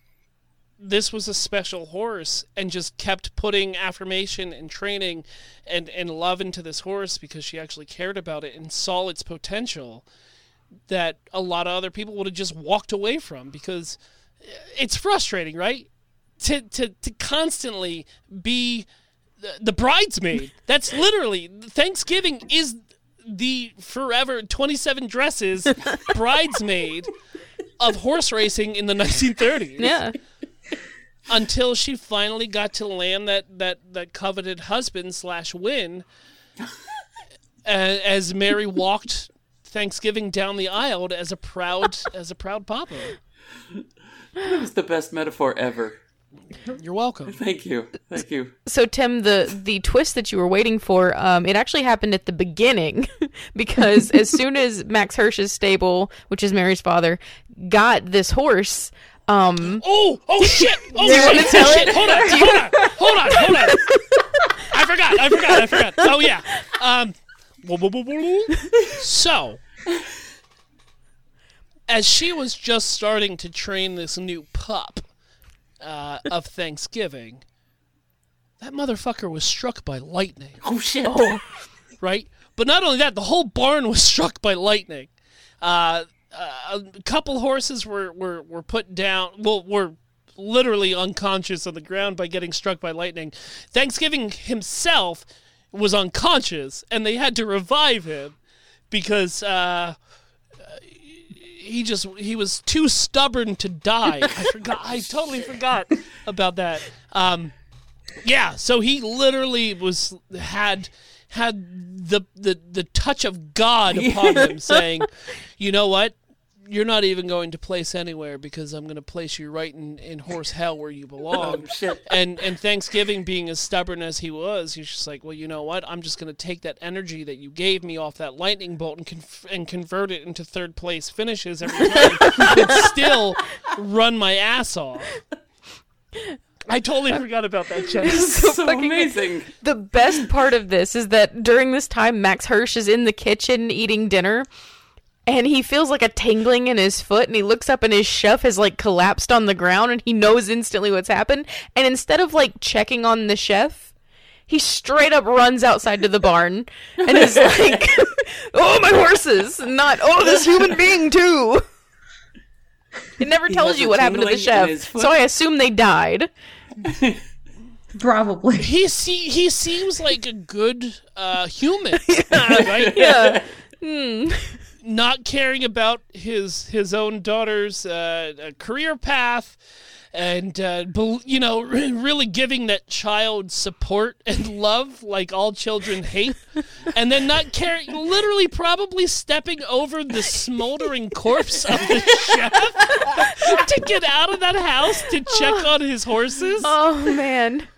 this was a special horse and just kept putting affirmation and training and, and love into this horse because she actually cared about it and saw its potential that a lot of other people would have just walked away from because it's frustrating, right? To to to constantly be the bridesmaid. That's literally, Thanksgiving is the forever twenty-seven dresses bridesmaid of horse racing in the nineteen thirties. Yeah. Until she finally got to land that, that, that coveted husband slash win as Mary walked Thanksgiving down the aisle as a proud, as a proud papa. That was the best metaphor ever. You're welcome. Thank you. Thank you. So, Tim, the, the twist that you were waiting for, um, it actually happened at the beginning because as soon as Max Hirsch's stable, which is Mary's father, got this horse... Um, oh! Oh, shit! Oh, do you shit! Want to tell shit. It? Hold on! Hold on! Hold on! Hold on! I forgot! I forgot! I forgot! Oh, yeah. Um, so... As she was just starting to train this new pup uh, of Thanksgiving, that motherfucker was struck by lightning. Oh, shit. Oh. Right? But not only that, the whole barn was struck by lightning. Uh, uh, a couple horses were, were, were put down, well, were literally unconscious on the ground by getting struck by lightning. Thanksgiving himself was unconscious, and they had to revive him because... Uh, He just, he was too stubborn to die. I forgot, I totally forgot about that. Um, yeah, so he literally was, had, had the, the, the touch of God upon him saying, you know what? You're not even going to place anywhere because I'm going to place you right in, in horse hell where you belong. Oh, shit. And and Thanksgiving being as stubborn as he was, he's just like, well, you know what? I'm just going to take that energy that you gave me off that lightning bolt and conf- and convert it into third place finishes every time and still run my ass off. I totally forgot about that, Jen. It's so, so amazing. Good. The best part of this is that during this time, Max Hirsch is in the kitchen eating dinner. And he feels like a tingling in his foot, and he looks up, and his chef has, like, collapsed on the ground, and he knows instantly what's happened. And instead of, like, checking on the chef, he straight up runs outside to the barn and is like, oh, my horses! Not, oh, this human being, too! It never tells you what happened to the chef, so I assume they died. Probably. He see- he seems like a good uh, human. Yeah. Right? Yeah. Hmm. Not caring about his his own daughter's uh, career path, and uh, be, you know, really giving that child support and love like all children hate, and then not caring, literally probably stepping over the smoldering corpse of the chef to get out of that house to check on his horses. Oh man,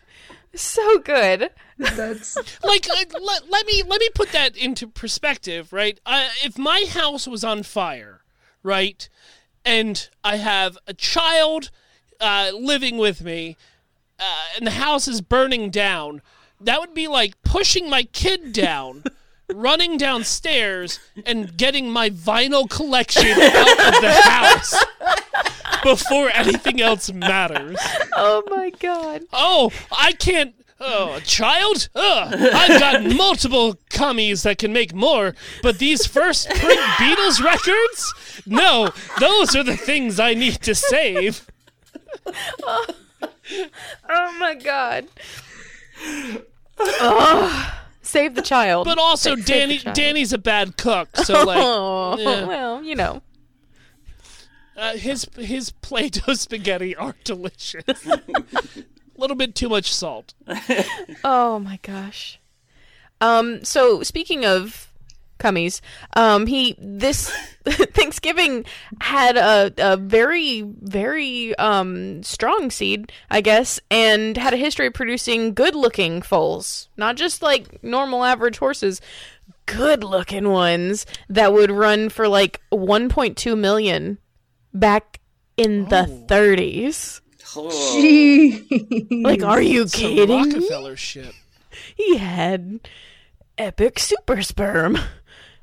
so good. That's like let, let me let me put that into perspective, right? Uh, if my house was on fire, right, and I have a child uh, living with me, uh, and the house is burning down, that would be like pushing my kid down, running downstairs, and getting my vinyl collection out of the house. Before anything else matters. Oh my god. Oh, I can't. Oh, a child? Ugh. I've got multiple commies that can make more, but these first print Beatles records? No, those are the things I need to save. Oh, oh my god. Oh, save the child. But also, save Danny. Save Danny's a bad cook, so like... Oh, yeah. Well, you know. Uh, his his Play-Doh spaghetti are delicious. Little bit too much salt. Oh my gosh. Um so speaking of cummies, um he this Thanksgiving had a, a very very um strong seed, I guess, and had a history of producing good-looking foals, not just like normal average horses, good-looking ones that would run for like one point two million back in oh. the thirties. Jeez. Like, are you Some kidding? Rockefeller shit. He had epic super sperm.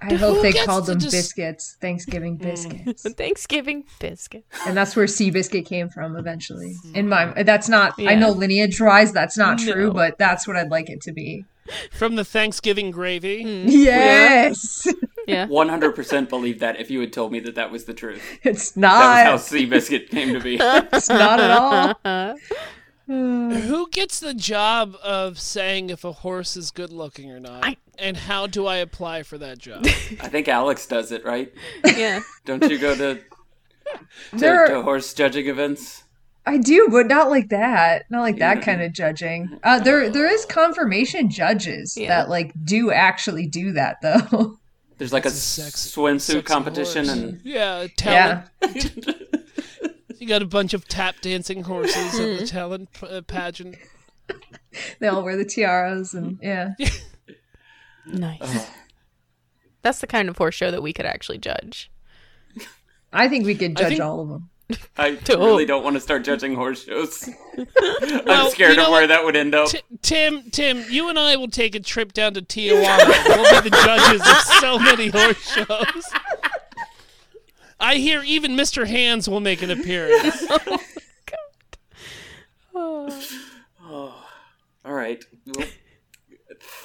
I Who hope they called them just... biscuits. Thanksgiving biscuits. Mm. Thanksgiving biscuits. And that's where Seabiscuit came from eventually. In my, that's not. Yeah. I know lineage wise, that's not no. true, but that's what I'd like it to be. From the Thanksgiving gravy. Mm. Yes. Yeah. One hundred percent believe that. If you had told me that that was the truth, it's not. That was how Seabiscuit came to be. It's not at all. Who gets the job of saying if a horse is good looking or not? I... And how do I apply for that job? I think Alex does it, right? Yeah. Don't you go to to, there are... to horse judging events? I do, but not like that. Not like yeah. that kind of judging. Uh, there, there is confirmation judges yeah. that like do actually do that though. There's like it's a, a sexy, swimsuit sexy competition horse. And yeah, talent. Yeah. You got a bunch of tap dancing horses at the talent uh, pageant. They all wear the tiaras and yeah. Nice. Uh, That's the kind of horse show that we could actually judge. I think we could judge think, all of them. I really don't want to start judging horse shows. I'm well, scared you know, of where that would end up. T- Tim, Tim, you and I will take a trip down to Tijuana. We'll be the judges of so many horse shows. I hear even Mister Hands will make an appearance. Oh, my God. Oh. Oh, all right. Well,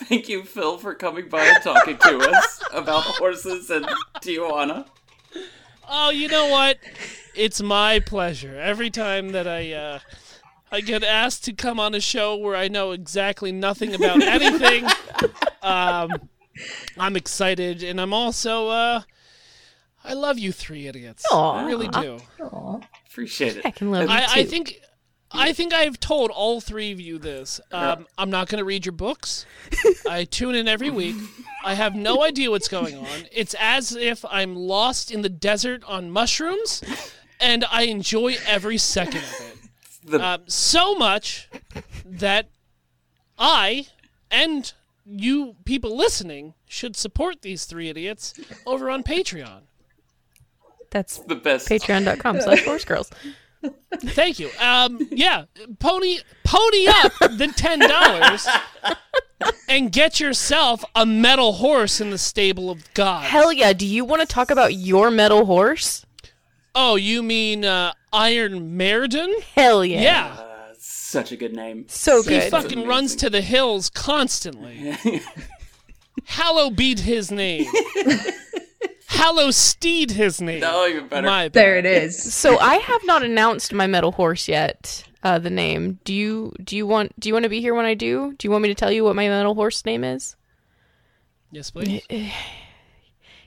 thank you, Phil, for coming by and talking to us about horses and Tijuana. Oh, you know what? It's my pleasure. Every time that I uh, I get asked to come on a show where I know exactly nothing about anything, um, I'm excited, and I'm also... Uh, I love you three idiots. Aww. I really do. Aww. Appreciate it. I can love you I, too. I think, I think I've told all three of you this. Um, I'm not going to read your books. I tune in every week. I have no idea what's going on. It's as if I'm lost in the desert on mushrooms, and I enjoy every second of it. The... Um, so much that I and you people listening should support these three idiots over on Patreon. That's the best. Patreon.com slash horse girls. Thank you. Um, yeah. Pony pony up the ten dollars and get yourself a metal horse in the stable of God. Hell yeah. Do you want to talk about your metal horse? Oh, you mean uh, Iron Meriden? Hell yeah. Yeah. Uh, such a good name. So good. He fucking runs to the hills constantly. Hallow beat his name. Hallow Steed, his name. Oh, even better. My there it is. So I have not announced my metal horse yet. Uh, the name. Do you do you want do you want to be here when I do? Do you want me to tell you what my metal horse name is? Yes, please.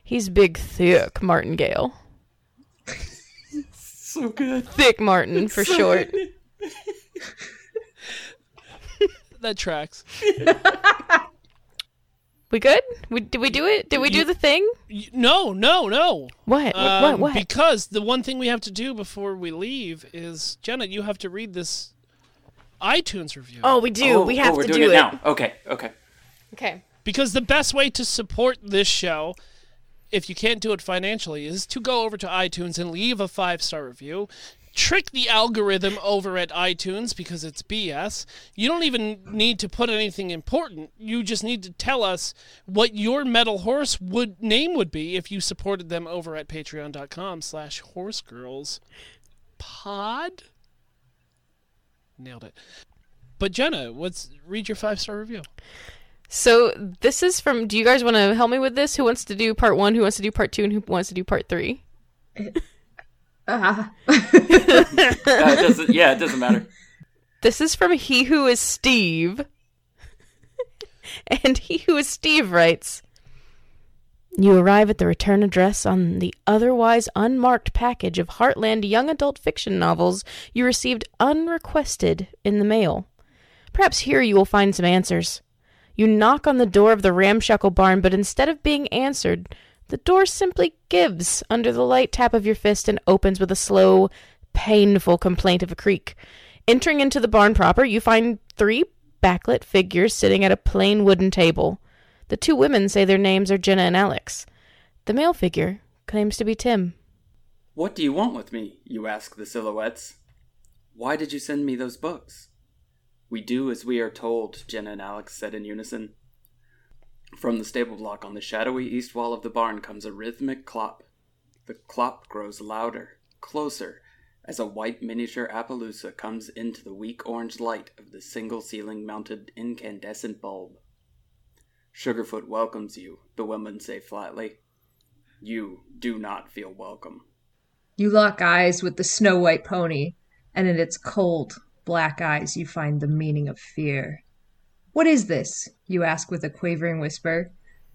He's Big Thick Martingale. So good. Thick Martin for so short. That tracks. We good? We, did we do it? Did we you, do the thing? You, no, no, no. What? Um, what? What? Because the one thing we have to do before we leave is, Jenna, you have to read this iTunes review. Oh, we do. Oh, we have oh, we're to doing do it, it now. Okay, okay, okay. Because the best way to support this show, if you can't do it financially, is to go over to iTunes and leave a five-star review. Trick the algorithm over at iTunes because it's B S. You don't even need to put anything important. You just need to tell us what your metal horse would name would be if you supported them over at patreon.com slash horsegirlspod. Nailed it. But Jenna, what's read your five-star review. So this is from, do you guys want to help me with this? Who wants to do part one? Who wants to do part two? And who wants to do part three? Uh-huh. uh, it doesn't, yeah, it doesn't matter. This is from He Who Is Steve. And He Who Is Steve writes, you arrive at the return address on the otherwise unmarked package of Heartland young adult fiction novels you received unrequested in the mail. Perhaps here you will find some answers. You knock on the door of the ramshackle barn, but instead of being answered, the door simply gives under the light tap of your fist and opens with a slow, painful complaint of a creak. Entering into the barn proper, you find three backlit figures sitting at a plain wooden table. The two women say their names are Jenna and Alex. The male figure claims to be Tim. What do you want with me, you ask the silhouettes. Why did you send me those books? We do as we are told, Jenna and Alex said in unison. From the stable block on the shadowy east wall of the barn comes a rhythmic clop. The clop grows louder, closer, as a white miniature Appaloosa comes into the weak orange light of the single ceiling-mounted incandescent bulb. Sugarfoot welcomes you, the women say flatly. You do not feel welcome. You lock eyes with the snow-white pony, and in its cold, black eyes you find the meaning of fear. What is this? You ask with a quavering whisper.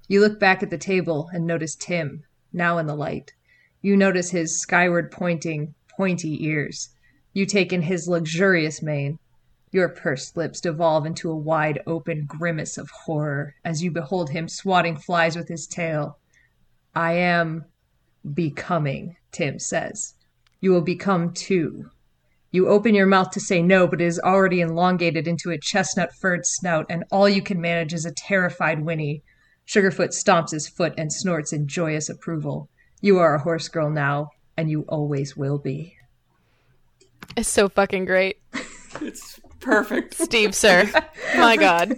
You look back at the table and notice Tim, now in the light. You notice his skyward-pointing, pointy ears. You take in his luxurious mane. Your pursed lips devolve into a wide-open grimace of horror as you behold him swatting flies with his tail. I am becoming, Tim says. You will become two. You open your mouth to say no, but it is already elongated into a chestnut-furred snout, and all you can manage is a terrified whinny. Sugarfoot stomps his foot and snorts in joyous approval. You are a horse girl now, and you always will be. It's so fucking great. It's perfect. Steve, sir. My God.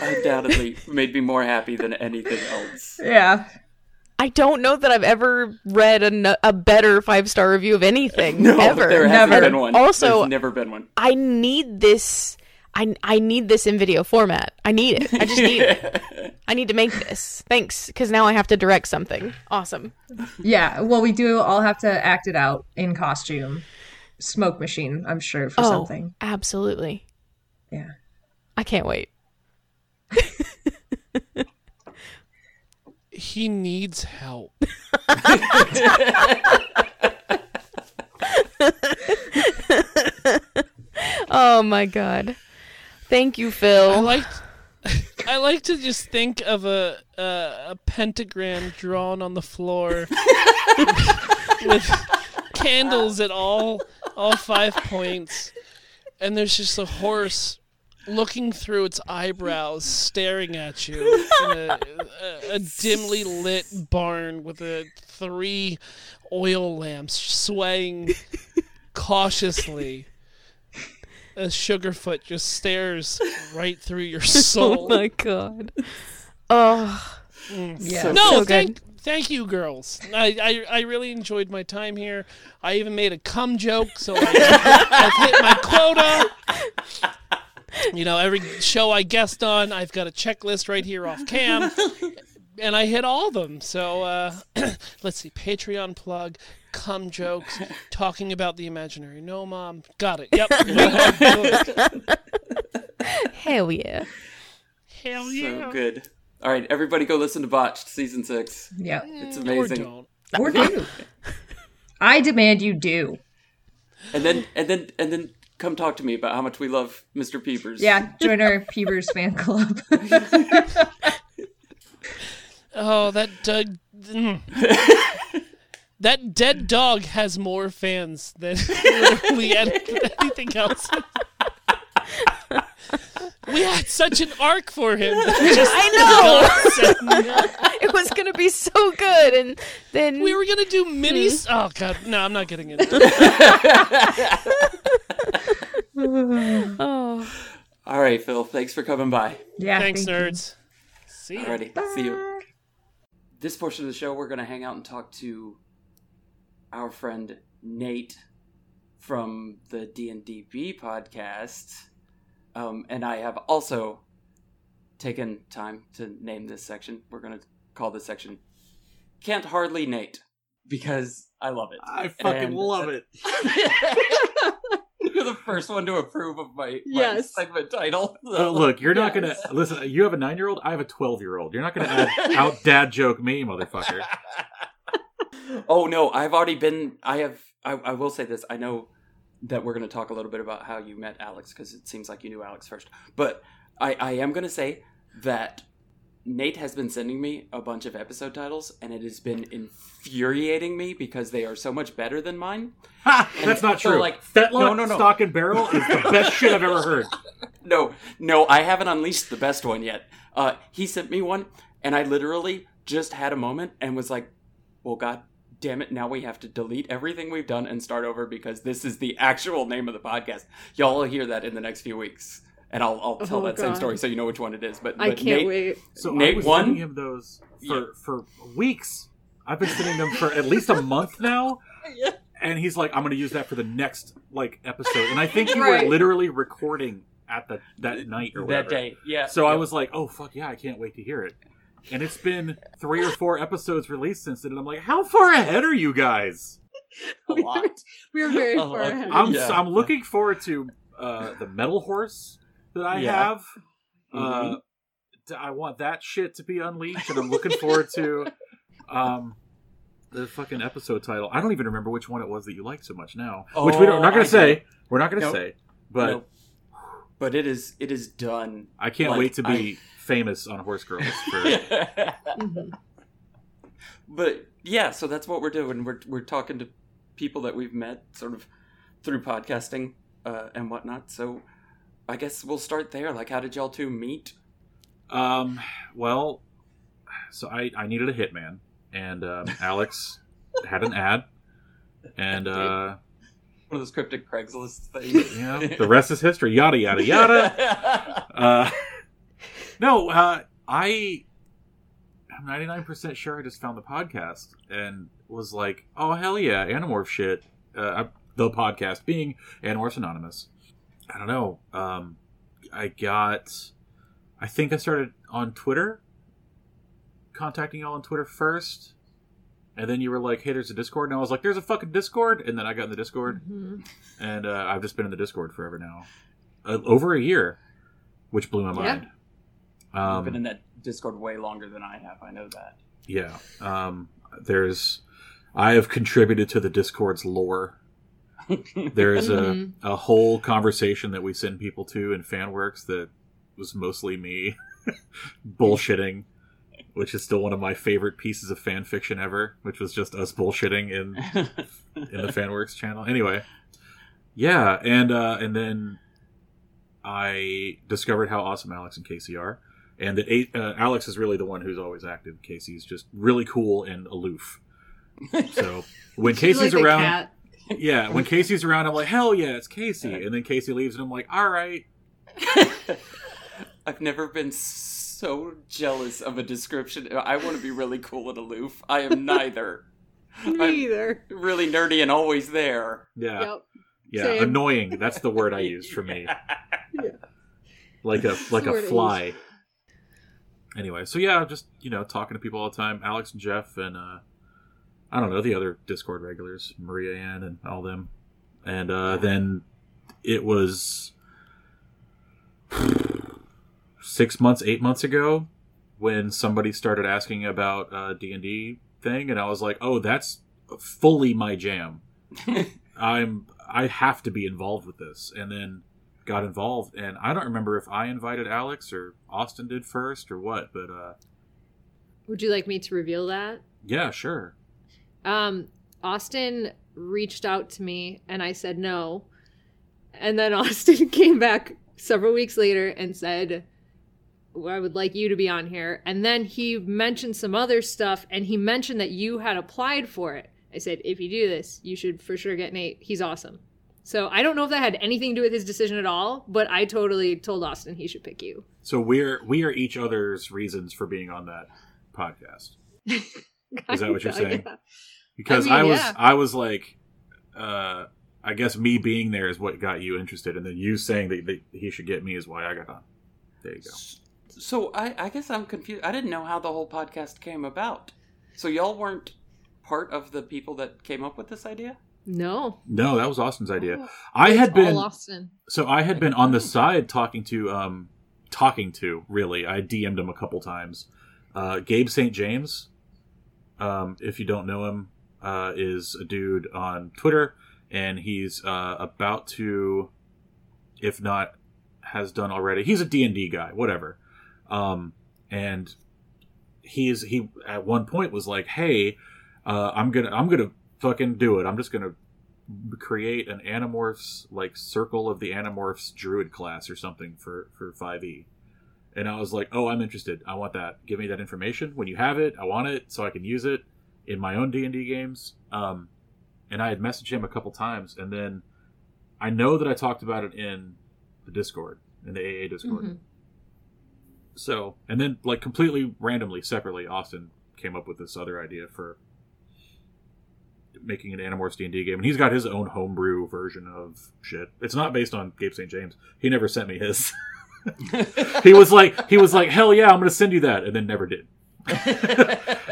Undoubtedly made me more happy than anything else. Yeah. I don't know that I've ever read a, a better five-star review of anything. No, ever. There hasn't never. been one. Also, There's never been one. I need this. I I need this in video format. I need it. I just need it. I need to make this. Thanks, because now I have to direct something. Awesome. Yeah. Well, we do all have to act it out in costume. Smoke machine, I'm sure, for oh, something. Absolutely. Yeah. I can't wait. He needs help. Oh my God. Thank you, Phil. I like I like to just think of a uh, a pentagram drawn on the floor with candles at all all five points, and there's just a horse looking through its eyebrows, staring at you in a, a, a dimly lit barn with a three oil lamps swaying cautiously. As Sugarfoot just stares right through your soul. Oh my God! Oh, mm. yeah. So no, so thank, thank you, girls. I, I I really enjoyed my time here. I even made a cum joke, so I, I've hit my quota. You know, every show I guest on, I've got a checklist right here off cam, and I hit all of them. So, uh, let's see, Patreon plug, cum jokes, talking about the Imaginary Nomad. Got it. Yep. Hell yeah. Hell yeah. So good. All right, everybody go listen to Botched Season six. Yeah. It's amazing. Or don't. Or do. I demand you do. And then, and then, and then, come talk to me about how much we love Mister Peepers. Yeah, join our Peepers fan club. Oh, that Doug... Mm. That dead dog has more fans than literally anything else. We had such an arc for him. Just I know! It was going to be so good, and then... We were going to do minis... Mm. Oh, God. No, I'm not getting into it. Oh. All right, Phil. Thanks for coming by. Yeah. Thanks, thank nerds. You. See you. Alrighty. Bye. See you. This portion of the show, we're going to hang out and talk to our friend Nate from the D and D B podcast. Um, and I have also taken time to name this section. We're going to call this section Can't Hardly Nate, because I love it. I fucking and, love uh, it. You're the first one to approve of my, my yes. segment title. So. Uh, look, you're yes. not going to... Listen, you have a nine-year-old, I have a twelve-year-old. You're not going to add out dad joke me, motherfucker. Oh, no, I've already been... I have... I, I will say this. I know that we're going to talk a little bit about how you met Alex, because it seems like you knew Alex first. But I, I am going to say that Nate has been sending me a bunch of episode titles, and it has been infuriating me because they are so much better than mine. Ha! And that's not so true. Like, Fetlock, no, no, no. Stock and Barrel is the best shit I've ever heard. No, no, I haven't unleashed the best one yet. Uh, he sent me one, and I literally just had a moment and was like, well, God damn it, now we have to delete everything we've done and start over, because this is the actual name of the podcast. Y'all will hear that in the next few weeks. And I'll I'll tell oh, that God. same story so you know which one it is. But, but I can't Nate, wait. So Nate I was won. sending him those for, yeah. for weeks. I've been sending them for at least a month now. Yeah. And he's like, I'm going to use that for the next like episode. And I think you right. were literally recording at the that night or whatever. That day, yeah. So yeah. I was like, oh, fuck yeah, I can't wait to hear it. And it's been three or four episodes released since then. And I'm like, how far ahead are you guys? A lot. We were very a far lot. ahead. I'm, yeah. I'm looking forward to uh, the Metal Horse that I yeah. have. Mm-hmm. Uh, I want that shit to be unleashed, and I'm looking forward to um, the fucking episode title. I don't even remember which one it was that you liked so much now. Oh, which we don't, we're not going to say. Did. We're not going to nope. say. But nope. but it is it is done. I can't like, wait to be I... famous on Horse Girls. For... But yeah, so that's what we're doing. We're we're talking to people that we've met sort of through podcasting uh, and whatnot. So I guess we'll start there. Like, how did y'all two meet? Um, well, so I, I needed a hitman, and um, Alex had an ad, and uh, one of those cryptic Craigslist things. Yeah, you know, the rest is history. Yada yada yada. uh, no, uh, I. I'm ninety-nine percent sure I just found the podcast and was like, oh, hell yeah, Animorph shit. Uh, the podcast being Animorphs Anonymous. I don't know. Um, I got... I think I started on Twitter, contacting y'all on Twitter first. And then you were like, hey, there's a Discord. And I was like, there's a fucking Discord. And then I got in the Discord. Mm-hmm. And uh, I've just been in the Discord forever now. Uh, over a year, which blew my mind. Yeah. Um, I've been in that Discord way longer than I have. I know that. Yeah. Um, there's... I have contributed to the Discord's lore. There's a, a whole conversation that we send people to in Fanworks that was mostly me bullshitting, which is still one of my favorite pieces of fan fiction ever, which was just us bullshitting in in the Fanworks channel. Anyway. Yeah. And, uh, and then I discovered how awesome Alex and Casey are. And that eight, uh, Alex is really the one who's always active. Casey's just really cool and aloof. So when Casey's like around, yeah, when Casey's around, I'm like, hell yeah, it's Casey. And then Casey leaves, and I'm like, all right. I've never been so jealous of a description. I want to be really cool and aloof. I am neither. Neither. I'm really nerdy and always there. Yeah, yep. Yeah. Same. Annoying. That's the word I use for me. Yeah. Like a like a fly. Anyway, so yeah, just, you know, talking to people all the time. Alex and Jeff and, uh, I don't know, the other Discord regulars, Maria Ann and all them. And uh, then it was six months, eight months ago when somebody started asking about uh, D and D thing. And I was like, oh, that's fully my jam. I'm, I have to be involved with this. And then got involved, and I don't remember if I invited Alex or Austin did first or what, but uh would you like me to reveal that? Yeah, sure. um Austin reached out to me and I said no, and then Austin came back several weeks later and said, well, I would like you to be on here. And then he mentioned some other stuff, and he mentioned that you had applied for it. I said, if you do this, you should for sure get Nate. He's awesome. So I don't know if that had anything to do with his decision at all, but I totally told Austin he should pick you. So we're we are each other's reasons for being on that podcast. Is that what you're saying? Yeah. Because I, mean, I was yeah. I was like, uh, I guess me being there is what got you interested, and then you saying that, that he should get me is why I got on. There you go. So I, I guess I'm confused. I didn't know how the whole podcast came about. So y'all weren't part of the people that came up with this idea? No. No, that was Austin's idea. Oh, I had been Austin. So I had been on the side talking to um talking to, really. I D M'd him a couple times. Uh, Gabe Saint James, um, if you don't know him, uh, is a dude on Twitter, and he's uh, about to, if not has done already. He's a D and D guy, whatever. Um, and he's he at one point was like, "Hey, uh, I'm going to I'm going to fucking do it. I'm just going to create an Animorphs, like, Circle of the Animorphs Druid class or something for, for five E. And I was like, oh, I'm interested. I want that. Give me that information. When you have it, I want it so I can use it in my own D and D games. Um, and I had messaged him a couple times. And then I know that I talked about it in the Discord, in the A A Discord. Mm-hmm. So, and then, like, completely randomly, separately, Austin came up with this other idea for making an Animorphs D and D game, and he's got his own homebrew version of shit. It's not based on Gabe Saint James. He never sent me his. he was like, he was like, hell yeah, I'm going to send you that, and then never did.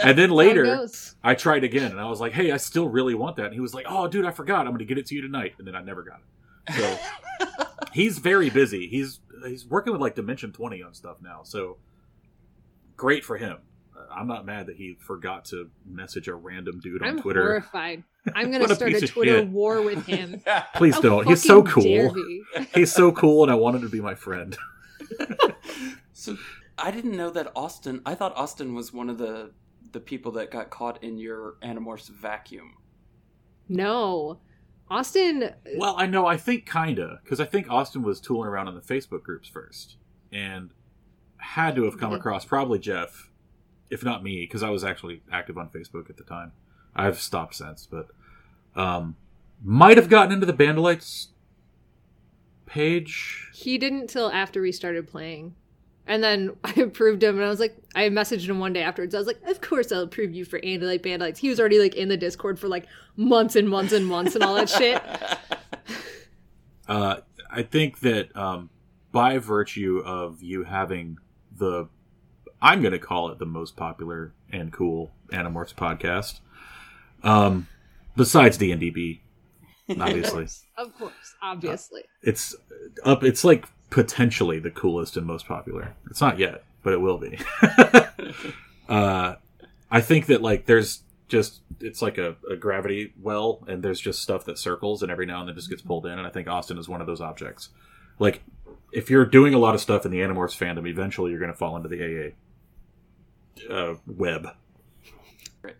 And then later, I tried again, and I was like, hey, I still really want that. And he was like, oh, dude, I forgot. I'm going to get it to you tonight, and then I never got it. So he's very busy. He's he's working with like Dimension twenty on stuff now. So great for him. I'm not mad that he forgot to message a random dude on I'm Twitter. I'm horrified. I'm going to start a Twitter war with him. Please How don't. He's so cool. He's so cool, and I wanted to be my friend. So I didn't know that Austin... I thought Austin was one of the the people that got caught in your Animorphs vacuum. No. Austin... Well, I know, I think kinda, because I think Austin was tooling around on the Facebook groups first, and had to have come across probably Jeff, if not me, because I was actually active on Facebook at the time. I've stopped since, but um, might have gotten into the Bandalites page. He didn't till after we started playing. And then I approved him, and I was like, I messaged him one day afterwards. I was like, of course I'll approve you for Andalite Bandalites. He was already like in the Discord for like months and months and months and all that shit. Uh, I think that um, by virtue of you having the, I'm going to call it the most popular and cool Animorphs podcast, um, besides D and D B, obviously. Of course, obviously. Uh, it's up, it's like... potentially the coolest and most popular. It's not yet, but it will be. uh, I think that like there's just it's like a, a gravity well, and there's just stuff that circles, and every now and then just gets pulled in. And I think Austin is one of those objects. Like if you're doing a lot of stuff in the Animorphs fandom, eventually you're going to fall into the A A uh, web.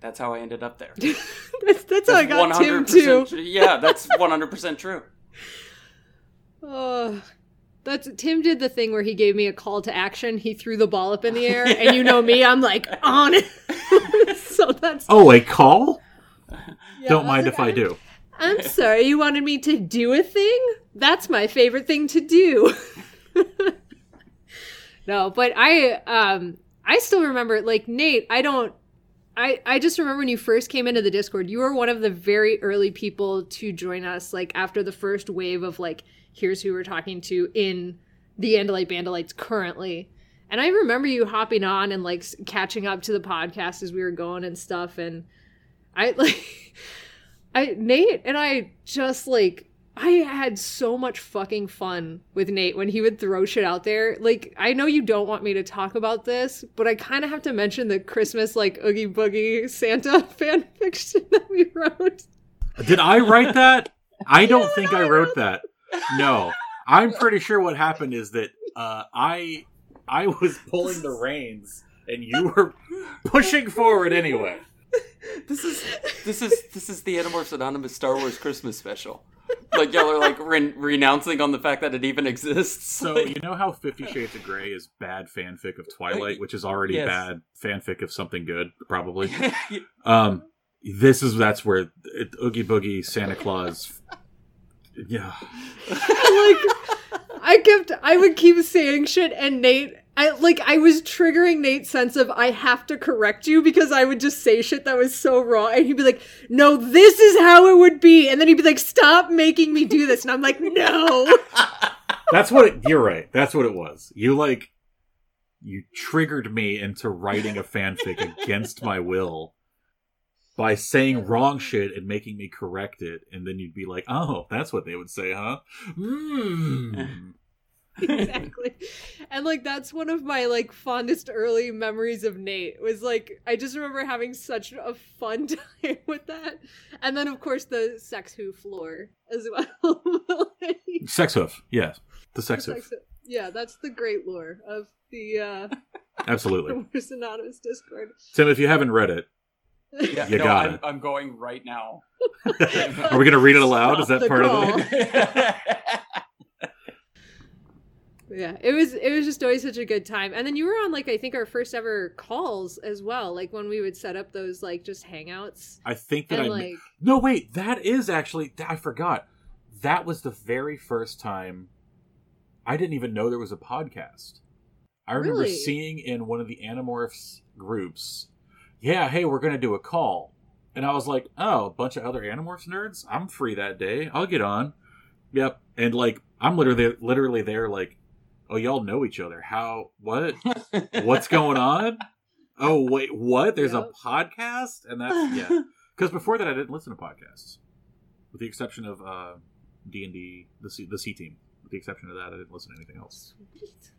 That's how I ended up there. that's, that's, that's how I got Tim too. Yeah, that's one hundred percent true. Oh. That's, Tim did the thing where he gave me a call to action. He threw the ball up in the air, and you know me, I'm like, on it. So that's oh, a call? Yeah, Don't I mind like, if I'm, I do. I'm sorry, you wanted me to do a thing? That's my favorite thing to do. No, but I, um, I still remember, like, Nate, I don't, I, I just remember when you first came into the Discord, you were one of the very early people to join us, like, after the first wave of, like, here's who we're talking to in the Andalite Bandalites currently. And I remember you hopping on and like catching up to the podcast as we were going and stuff. And I like, I, Nate and I just like, I had so much fucking fun with Nate when he would throw shit out there. Like, I know you don't want me to talk about this, but I kind of have to mention the Christmas, like Oogie Boogie Santa fan fiction that we wrote. Did I write that? I don't think I wrote that. No, I'm pretty sure what happened is that uh, I I was pulling the reins and you were pushing forward anyway. This is this is this is the Animorphs Anonymous Star Wars Christmas special. Like y'all are like re- renouncing on the fact that it even exists. So like, you know how Fifty Shades of Grey is bad fanfic of Twilight, which is already yes. bad fanfic of something good, probably. Um, this is that's where it, Oogie Boogie Santa Claus. Yeah. Like, I kept, I would keep saying shit, and Nate, I like, I was triggering Nate's sense of, I have to correct you, because I would just say shit that was so wrong, and he'd be like, no, this is how it would be, and then he'd be like, stop making me do this, and I'm like, no. That's what, it, you're right, that's what it was. You, like, you triggered me into writing a fanfic against my will. By saying wrong shit and making me correct it, and then you'd be like, oh, that's what they would say, huh? Mm. Exactly. And, like, that's one of my, like, fondest early memories of Nate, was, like, I just remember having such a fun time with that. And then, of course, the sex hoof lore as well. Like, sex hoof, yeah. The sex the hoof. Sex, yeah, that's the great lore of the, uh... Absolutely. The Anonymous Discord. Tim, if you haven't read it, yeah, you no, got I'm, it. I'm going right now. Are we going to read it aloud? Is that part call. Of it? Yeah, it was it was just always such a good time. And then you were on, like, I think our first ever calls as well, like when we would set up those, like, just hangouts. I think that I... Like... No, wait, that is actually... I forgot. That was the very first time I didn't even know there was a podcast. I remember really? seeing in one of the Animorphs groups... Yeah, hey, we're going to do a call. And I was like, oh, a bunch of other Animorphs nerds? I'm free that day. I'll get on. Yep. And, like, I'm literally literally there like, oh, y'all know each other. How? What? What's going on? Oh, wait, what? There's yep. a podcast? And that's, yeah. Because before that, I didn't listen to podcasts. With the exception of uh, D and D, the C, the C-Team. With the exception of that, I didn't listen to anything else. Sweet.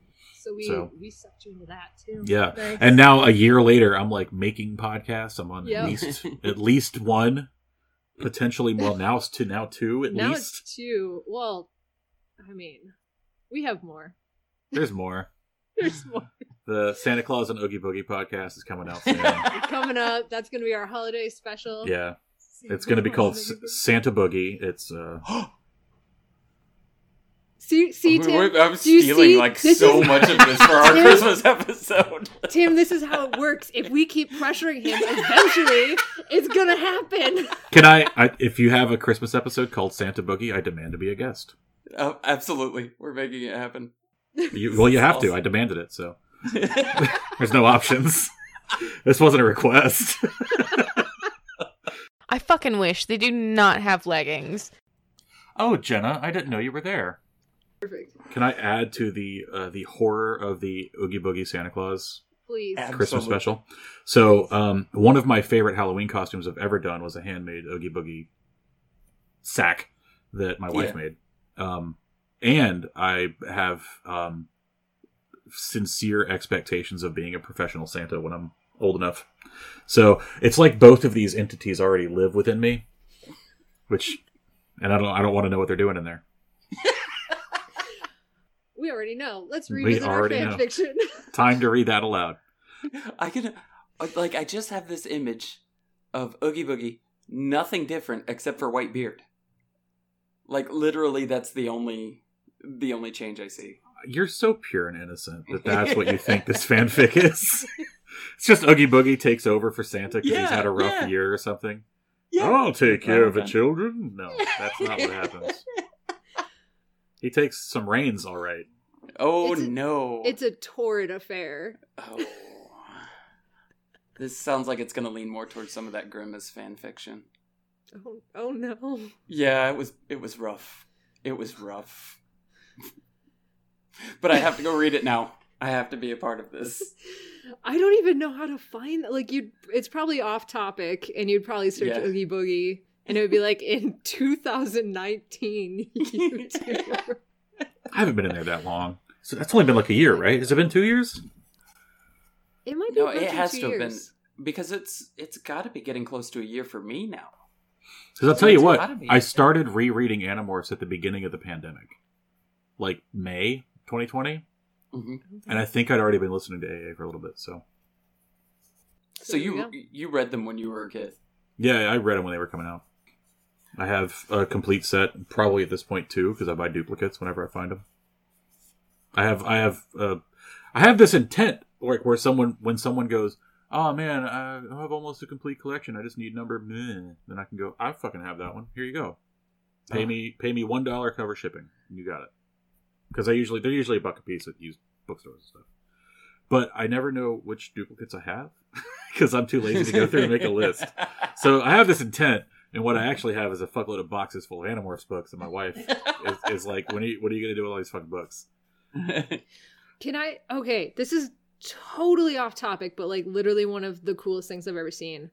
So we, so, we sucked you into that, too. Yeah. Nice. And now a year later, I'm, like, making podcasts. I'm on yep. at least at least one, potentially. Well, now it's two, now two at now least. Now it's two. Well, I mean, we have more. There's more. There's more. The Santa Claus and Oogie Boogie podcast is coming out soon. Coming up. That's going to be our holiday special. Yeah. Santa it's going to be called S- Santa Boogie. It's... uh See, see, Tim. Wait, I'm stealing like so is... much of this for our Tim, Christmas episode. Tim, this is how it works. If we keep pressuring him, eventually it's gonna happen. Can I, I? If you have a Christmas episode called Santa Boogie, I demand to be a guest. Oh, absolutely, we're making it happen. You, well, you have awesome. to. I demanded it, so there's no options. This wasn't a request. I fucking wish they do not have leggings. Oh, Jenna, I didn't know you were there. Perfect. Can I add to the uh, the horror of the Oogie Boogie Santa Claus Please. Christmas Absolutely. special? So um, one of my favorite Halloween costumes I've ever done was a handmade Oogie Boogie sack that my wife yeah. made. Um, and I have um, sincere expectations of being a professional Santa when I'm old enough. So it's like both of these entities already live within me, which and I don't I don't want to know what they're doing in there. We already know. Let's revisit our fan know. fiction. Time to read that aloud. I can, like, I just have this image of Oogie Boogie, nothing different except for white beard. Like, literally, that's the only, the only change I see. You're so pure and innocent that that's what you think this fanfic is. It's just Oogie Boogie takes over for Santa because yeah, he's had a rough yeah. year or something. Yeah. I'll take care of the children. No, that's not what happens. He takes some reins, all right. Oh, it's a, no. It's a torrid affair. Oh. This sounds like it's going to lean more towards some of that Grimace fan fiction. Oh, oh no. Yeah, it was it was rough. It was rough. But I have to go read it now. I have to be a part of this. I don't even know how to find that. Like, you, it's probably off topic, and you'd probably search yeah. Oogie Boogie. And it would be like, in two thousand nineteen, YouTuber. I haven't been in there that long. So that's only been like a year, right? Has it been two years? It might be no, it has to years. have been. Because it's it's got to be getting close to a year for me now. Because I'll so tell you what, I started rereading Animorphs at the beginning of the pandemic. Like May twenty twenty. Mm-hmm. And I think I'd already been listening to A A for a little bit, so. So, so you yeah. you read them when you were a kid? Yeah, I read them when they were coming out. I have a complete set, probably at this point too, because I buy duplicates whenever I find them. I have, I have, uh, I have this intent like where someone, when someone goes, "Oh man, I have almost a complete collection. I just need number," meh, then I can go, "I fucking have that one. Here you go. Pay oh. me, pay me one dollar, cover shipping. You got it." Because I usually they're usually a buck a piece at used bookstores and stuff. But I never know which duplicates I have because I'm too lazy to go through and make a list. So I have this intent. And what I actually have is a fuckload of boxes full of Animorphs books, and my wife is, is like, "When are you, what are you going to do with all these fucking books?" Can I? Okay, this is totally off topic, but like literally one of the coolest things I've ever seen.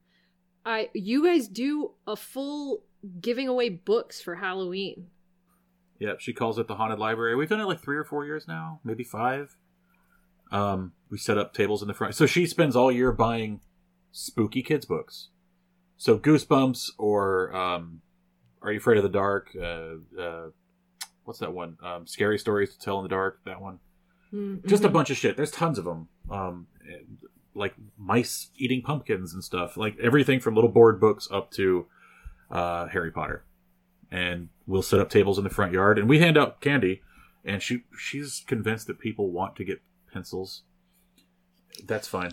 I you guys do a full giving away books for Halloween. Yep, she calls it the Haunted Library. We've done it like three or four years now, maybe five. Um, we set up tables in the front, so she spends all year buying spooky kids books. So Goosebumps or um, Are You Afraid of the Dark? Uh, uh, what's that one? Um, Scary Stories to Tell in the Dark, that one. Mm-hmm. Just a bunch of shit. There's tons of them. Um, like mice eating pumpkins and stuff. Like everything from little board books up to uh, Harry Potter. And we'll set up tables in the front yard. And we hand out candy. And she she's convinced that people want to get pencils. That's fine.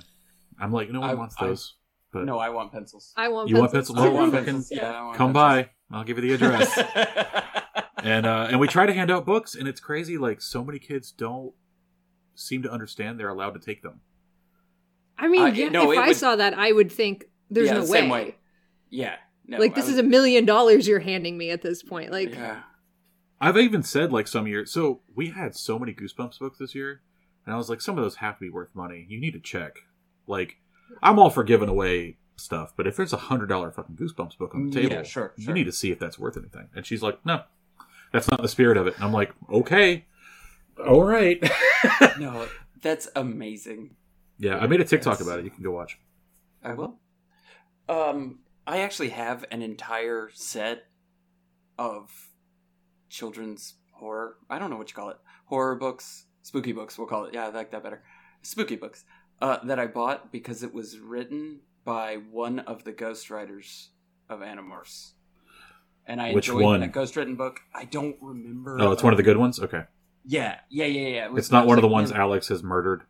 I'm like, no one I, wants those. I, But no, I want pencils. I want you pencils. You want pencils? I want pencils. Yeah, I want Come pencils. by. I'll give you the address. and uh, and we try to hand out books, and it's crazy. Like, so many kids don't seem to understand they're allowed to take them. I mean, uh, yeah, no, if I would... saw that, I would think there's yeah, no the way. Same way. Yeah. No, like, this would... is a million dollars you're handing me at this point. Like, yeah. I've even said, like, some years. So we had so many Goosebumps books this year, and I was like, some of those have to be worth money. You need to check. Like, I'm all for giving away stuff, but if there's a one hundred dollars fucking Goosebumps book on the table, yeah, sure, sure. you need to see if that's worth anything. And she's like, no, that's not the spirit of it. And I'm like, okay, all right. No, that's amazing. Yeah, I made a TikTok that's... about it. You can go watch. I will. Um, I actually have an entire set of children's horror, I don't know what you call it, horror books spooky books, we'll call it. Yeah, I like that better. Spooky books uh, that I bought because it was written by one of the ghostwriters of Animorphs. And I Which enjoyed one? That ghostwritten book. I don't remember. Oh, it's one of the good ones? Okay. Yeah, yeah, yeah, yeah. It was, it's not one like, of the ones and... Alex has murdered?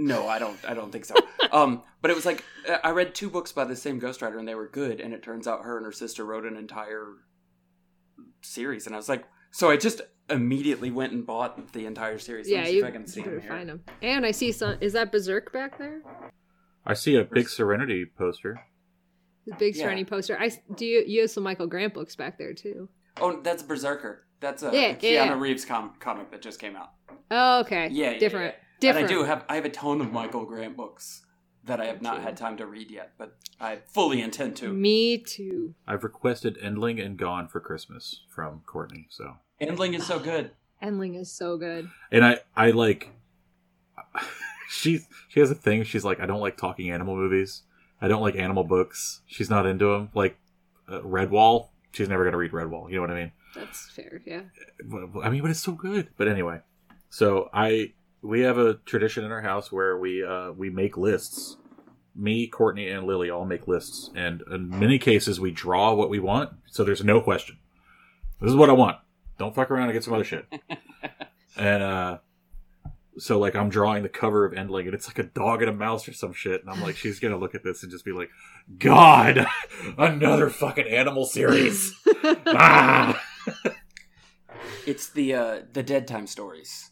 No, I don't I don't think so. um, but it was like, I read two books by the same ghostwriter and they were good. And it turns out her and her sister wrote an entire series. And I was like, so I just immediately went and bought the entire series. Yeah, you can find them. And I see some, is that Berserk back there? I see a big Serenity poster. The big Serenity yeah. poster. I do you, you have some Michael Grant books back there too. Oh, that's Berserker. That's a, yeah, a Keanu yeah. Reeves com- comic that just came out. Oh, okay. Yeah, different. Yeah, yeah. Different. And I do have I have a ton of Michael Grant books that I have not had time to read yet, but I fully intend to. Me too. I've requested Endling and Gone for Christmas from Courtney. So Endling is so good. Endling is so good. And I I like. She she has a thing. She's like, I don't like talking animal movies. I don't like animal books. She's not into them. Like uh, Redwall, she's never going to read Redwall. You know what I mean? That's fair, yeah. I mean, but it's so good. But anyway, so I we have a tradition in our house where we uh, we make lists. Me, Courtney, and Lily all make lists, and in many cases we draw what we want. So there's no question. This is what I want. Don't fuck around and get some other shit. and uh, so like I'm drawing the cover of Endling, and it's like a dog and a mouse or some shit. And I'm like, she's gonna look at this and just be like, God, another fucking animal series. ah! It's the uh, the Dead Time Stories.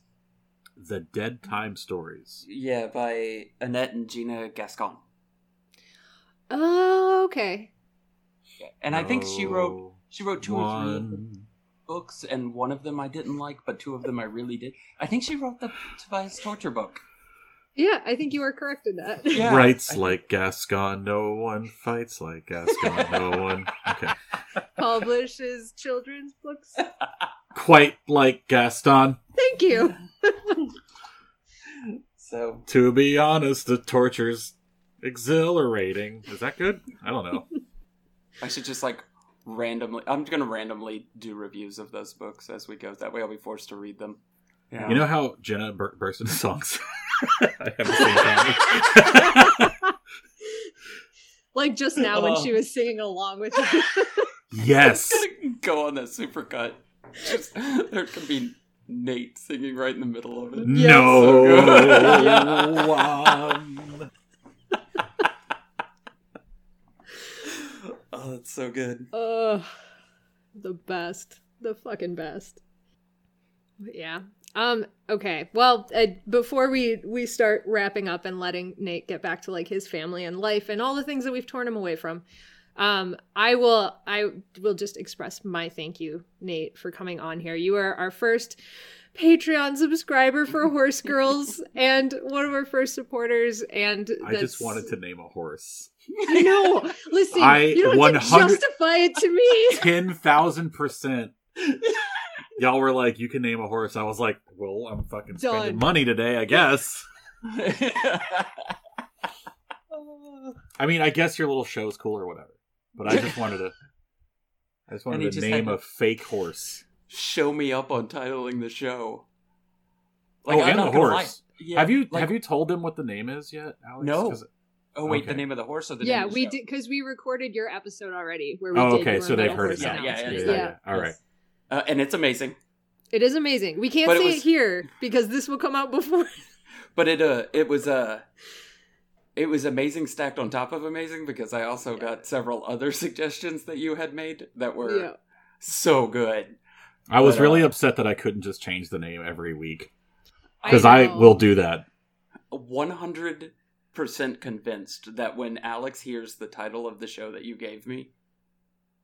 The Dead Time Stories. Yeah, by Annette and Gina Gascon. Oh, okay. And I think she wrote she wrote two one. or three books, and one of them I didn't like, but two of them I really did. I think she wrote the Tobias Torture book. Yeah, I think you are correct in that. Yeah, Writes I... like Gascon, no one. Fights like Gascon, no one. Okay. Publishes children's books. Quite like Gaston. Thank you. So, to be honest, the torture's exhilarating. Is that good? I don't know. I should just like randomly. I'm going to randomly do reviews of those books as we go. That way, I'll be forced to read them. Yeah. You know how Jenna bur- burst into songs. I haven't seen that. Like just now when uh, she was singing along with you. Yes. Go on that supercut. Just there could be Nate singing right in the middle of it. No yes. one. Oh, that's so good. Uh, the best. The fucking best. Yeah. Um, okay. Well, uh, before we, we start wrapping up and letting Nate get back to like his family and life and all the things that we've torn him away from, um, I will, I will just express my thank you, Nate, for coming on here. You are our first Patreon subscriber for Horse Girls and one of our first supporters. And that's... I just wanted to name a horse. I know. Listen, I, you don't have to justify it to me. ten thousand percent. Y'all were like, you can name a horse. I was like, well, I'm fucking Done. spending money today, I guess. I mean, I guess your little show is cool or whatever. But I just wanted to I just wanted to just name a fake horse. Show me up on titling the show. Like, oh, I'm and the horse. Yeah, have you like, have you told them what the name is yet, Alex? No. Oh, wait, okay. The name of the horse or the yeah, name of the Yeah, we did, because we recorded your episode already. Where we oh, did okay, so they've heard it now. Yeah, yeah, yeah, yeah, yeah. yeah. All right. Uh, and it's amazing. It is amazing. We can't but say it, was, it here because this will come out before. But it uh, it was uh, it was amazing stacked on top of amazing because I also yeah. got several other suggestions that you had made that were yeah. so good. I but, was really uh, upset that I couldn't just change the name every week because I, I will do that. one hundred percent convinced that when Alex hears the title of the show that you gave me,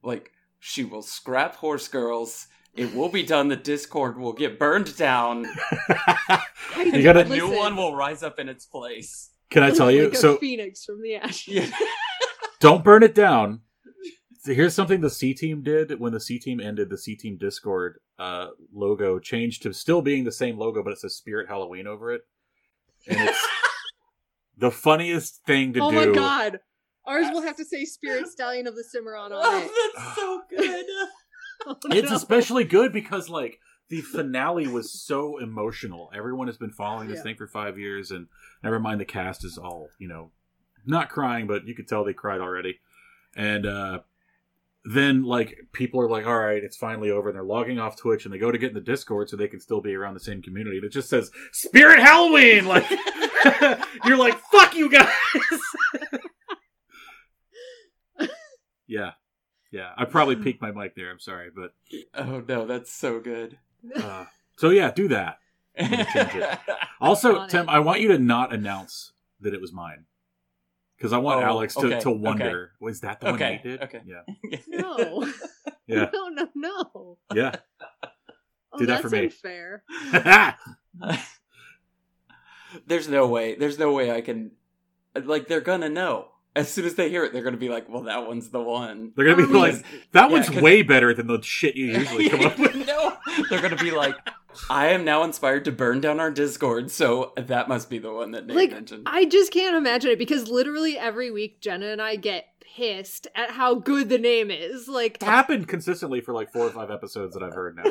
like... she will scrap Horse Girls. It will be done. The Discord will get burned down. You gotta, a new listen. one will rise up in its place. Can I tell you? Like a so, phoenix from the ashes. Yeah. Don't burn it down. So here's something the C-Team did. When the C-Team ended, the C-Team Discord uh, logo changed to still being the same logo, but it says Spirit Halloween over it. And it's the funniest thing to oh do. Oh my god. Ours will have to say Spirit Stallion of the Cimarron on oh, it. Oh, that's so good. Oh, no. It's especially good because, like, the finale was so emotional. Everyone has been following this yeah. thing for five years, and never mind the cast is all, you know, not crying, but you could tell they cried already. And uh, then, like, people are like, all right, it's finally over, and they're logging off Twitch, and they go to get in the Discord so they can still be around the same community. And it just says, Spirit Halloween! Like, you're like, fuck you guys! Yeah. Yeah, I probably peaked my mic there. I'm sorry, but... Oh, no, that's so good. Uh, so, yeah, do that. Also, Tim, I want you to not announce that it was mine. Because I want oh, Alex to, okay, to wonder, okay. was that the okay, one you did? Okay. Yeah. No. Yeah. No, no, no. Yeah. Oh, do that for me. That's unfair. There's no way. There's no way I can... Like, they're gonna know. As soon as they hear it, they're going to be like, well, that one's the one. They're going to be like, that yeah, one's way better than the shit you usually come up with. No, they're going to be like, I am now inspired to burn down our Discord, so that must be the one that Nate like, mentioned. I just can't imagine it, because literally every week, Jenna and I get pissed at how good the name is. Like, it's happened consistently for like four or five episodes that I've heard now.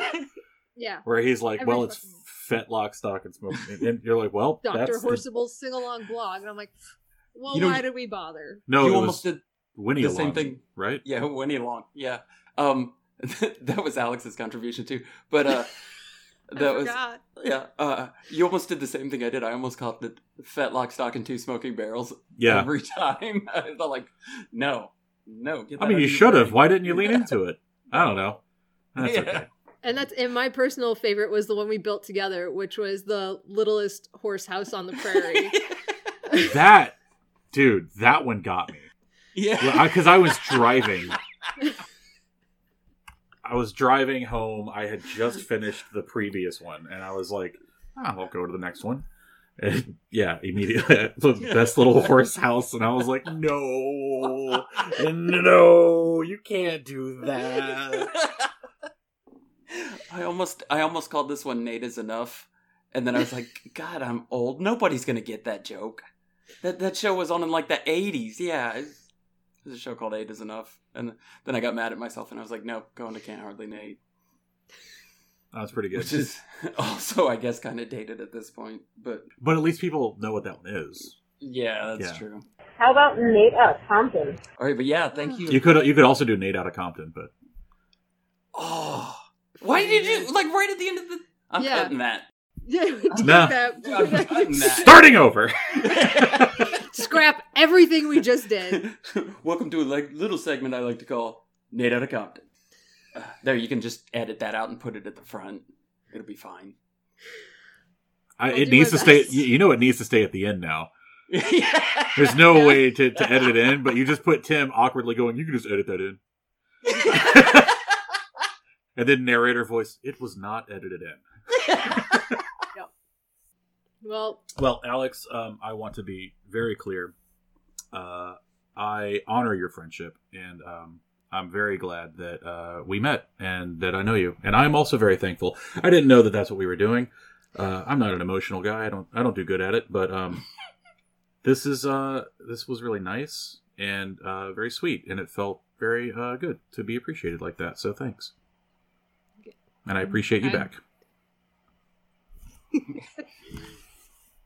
Yeah. Where he's like, every well, it's Fetlock, Stock, and Smoke. And you're like, well, Doctor that's... Doctor Horsible's sing-along blog. And I'm like... Well, you know, why did we bother? No, you almost did Winnie the along, same thing, right? Yeah, Winnie along. Yeah, um, that was Alex's contribution too. But uh, that was forgot. yeah. Uh, you almost did the same thing I did. I almost called it Fetlock, Stock, and Two Smoking Barrels. Yeah. Every time I thought, like, no, no. I mean, you should have. Why didn't you lean yeah. into it? I don't know. That's yeah. okay. And that's and my personal favorite was the one we built together, which was the littlest horse house on the prairie. That. Dude, that one got me. Yeah. Because I was driving. I was driving home. I had just finished the previous one. And I was like, oh, I'll go to the next one. And yeah, immediately. The best little horse house. And I was like, no. No, you can't do that. I almost, I almost called this one Nate is Enough. And then I was like, God, I'm old. Nobody's going to get that joke. That that show was on in like the eighties, yeah. There's a show called Eight Is Enough, and then I got mad at myself, and I was like, "Nope, going to Can't Hardly Nate." That was pretty good, which is also, I guess, kind of dated at this point, but but at least people know what that one is. Yeah, that's yeah. true. How about Nate out of Compton? All right, but yeah, thank you. You could you could also do Nate out of Compton, but oh, why did you like right at the end of the? I'm yeah. cutting that. Yeah, nah. that. That. Starting over. Scrap everything we just did. Welcome to a like, little segment I like to call Nate Out of Compton. Uh, there, you can just edit that out and put it at the front. It'll be fine. I, it needs to best. stay. You know, it needs to stay at the end now. yeah. There's no yeah. way to, to edit it in, but you just put Tim awkwardly going. You can just edit that in. And then narrator voice. It was not edited in. Well, well, Alex, um, I want to be very clear. Uh, I honor your friendship, and um, I'm very glad that uh, we met and that I know you. And I'm also very thankful. I didn't know that that's what we were doing. Uh, I'm not an emotional guy. I don't. I don't do good at it. But um, this is uh, this was really nice and uh, very sweet, and it felt very uh, good to be appreciated like that. So thanks, and I appreciate you I... back.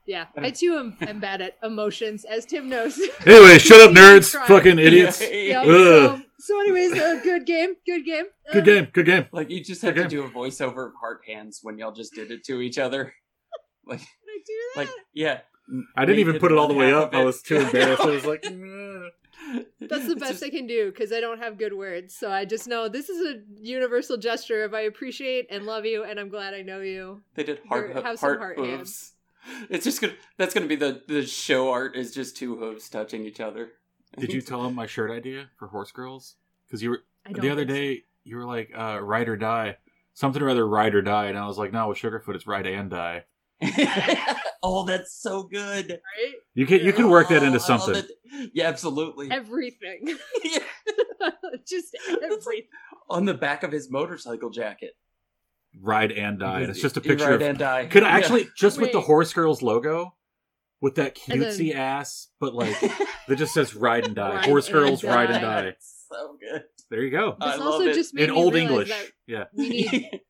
Yeah, I too am, am bad at emotions, as Tim knows. Anyway, shut up, nerds. Fucking idiots. Yeah, so, so anyways, uh, good game, good game. Uh, good game, good game. Like, you just have good to game. do a voiceover of heart hands when y'all just did it to each other. Like, did I do that? Like, yeah. I didn't even put it all the way up. I was too embarrassed. I was like, mm. That's the best just... I can do, because I don't have good words. So I just know this is a universal gesture of I appreciate and love you, and I'm glad I know you. They did heart, have heart, some heart hands. Moves. It's just gonna. That's gonna be the the show art is just two hooves touching each other. Did you tell him my shirt idea for Horse Girls? Because you were the other day. So. You were like uh, ride or die, something or other, ride or die, and I was like, no, with Sugarfoot, it's ride and die. Oh, that's so good! Right? You can you can work oh, that into something. That. Yeah, absolutely. Everything. Yeah. Just everything. Like on the back of his motorcycle jacket. Ride and die. And it's just a picture ride of... and die. Could I actually, yeah. just Wait. with the Horse Girls logo, with that cutesy then... ass, but like, that just says ride and die. Ride Horse and Girls, die. Ride and die. It's so good. There you go. This I also love it. Just made in me old English. Yeah. Need...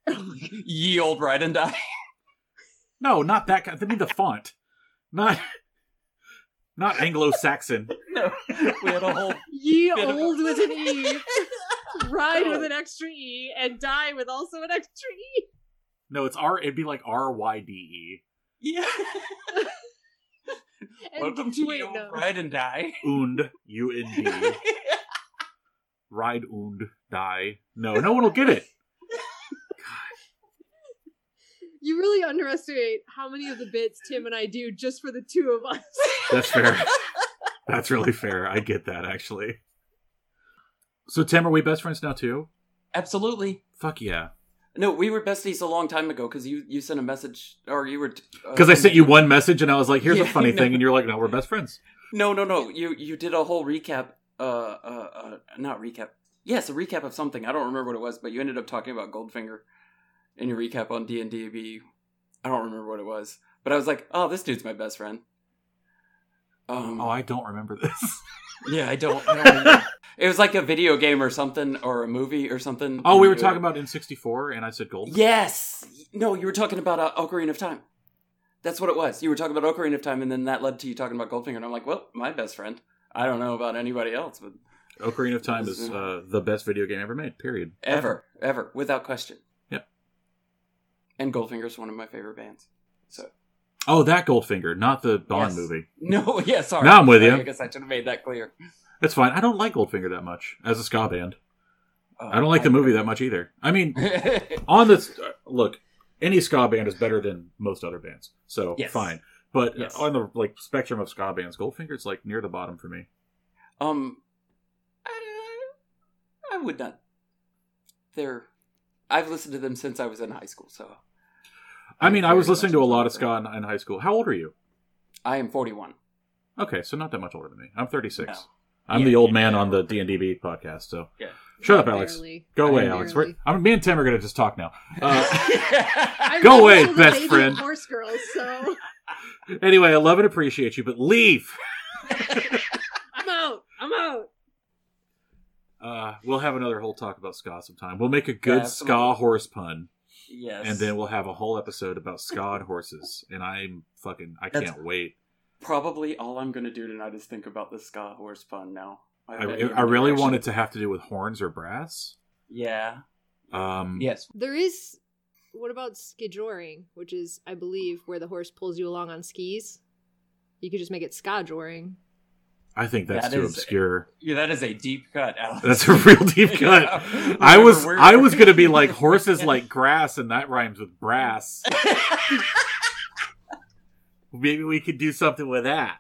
Ye old ride and die. No, not that kind. I mean the font. Not not Anglo-Saxon. No. We had a whole Ye old of... with an E. Ride with an extra E and die with also an extra E. No, it's R. It'd be like R Y D E. Yeah. Welcome to wait, Ye old no. ride and die. Und. U N D. Ride und die. No, no one will get it. You really underestimate how many of the bits Tim and I do just for the two of us. That's fair. That's really fair. I get that, actually. So, Tim, are we best friends now, too? Absolutely. Fuck yeah. No, we were besties a long time ago, because you, you sent a message, or you were... Because uh, I sent you one message, and I was like, here's yeah, a funny no. thing, and you're like, no, we're best friends. No, no, no. You you did a whole recap, uh, uh, uh, not recap. Yes, a recap of something. I don't remember what it was, but you ended up talking about Goldfinger in your recap on D and D B. I don't remember what it was. But I was like, oh, this dude's my best friend. Um, oh, I don't remember this. Yeah, I don't, I don't remember. It was like a video game or something, or a movie or something. Oh, we were talking about N sixty-four, and I said Goldfinger. Yes! No, you were talking about uh, Ocarina of Time. That's what it was. You were talking about Ocarina of Time, and then that led to you talking about Goldfinger, and I'm like, well, my best friend. I don't know about anybody else, but... Ocarina of Time is uh, the best video game ever made, period. Ever. Ever. ever without question. Yep. And Goldfinger's one of my favorite bands, so... Oh, that Goldfinger, not the Bond yes. movie. No, yeah, sorry. Now I'm with sorry, you. I guess I should have made that clear. That's fine. I don't like Goldfinger that much as a ska band. Uh, I don't like I the movie that much either. I mean, on this look, any ska band is better than most other bands, so yes. fine. But yes. on the like spectrum of ska bands, Goldfinger's like near the bottom for me. Um, I, I would not. They're. I've listened to them since I was in high school, so. I mean, I was listening to a lot of ska in, in high school. How old are you? I am forty-one. Okay, so not that much older than me. I'm thirty-six. No. I'm yeah, the old yeah, man yeah. on the D and D B podcast, so... Yeah. Shut up, Alex. Barely. Go away, Alex. We're, I'm, me and Tim are going to just talk now. Uh, go away, best friend. Horse girls, so... Anyway, I love and appreciate you, but leave! I'm out! I'm out! Uh, we'll have another whole talk about ska sometime. We'll make a good yeah, ska someone... horse pun. Yes. And then we'll have a whole episode about ska and horses. And I'm fucking... I That's... can't wait. Probably all I'm going to do tonight is think about the ska horse pun now. I, I, I really direction. wanted to have to do with horns or brass. Yeah. Um, yes. There is... What about Skajoring, which is, I believe, where the horse pulls you along on skis? You could just make it Skajoring. I think that's that too obscure. A, yeah, that is a deep cut, Alex. That's a real deep cut. Yeah, I was I was going to be like, horses like grass, and that rhymes with brass. Maybe we could do something with that.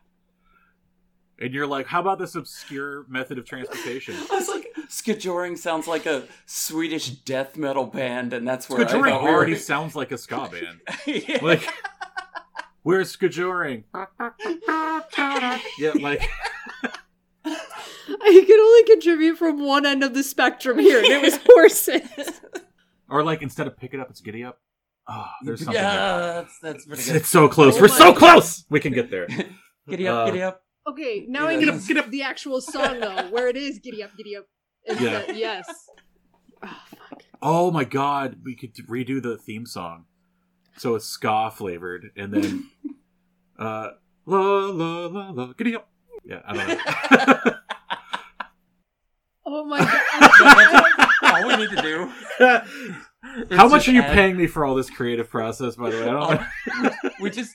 And you're like, how about this obscure method of transportation? I was like, Skajoring sounds like a Swedish death metal band, and that's where Skajoring I thought we already were... sounds like a ska band. Yeah. Like, where's Skajoring? Yeah, like... I could only contribute from one end of the spectrum here, and it was horses. Or like, instead of pick it up, it's giddy up. Oh, there's something yeah, there. that's, that's pretty good. It's so close. Oh We're so God. close. We can get there. Giddy up, uh, giddy up. Okay, now yeah, I need get up the actual song though, where it is giddy up, giddy up. Yeah. The, yes. Oh, fuck. Oh my God, we could redo the theme song, so it's ska flavored, and then uh, la la la la giddy up. Yeah, I don't know. Oh my God! I all we need to do. How much are you add... paying me for all this creative process, by the way? I don't uh, we just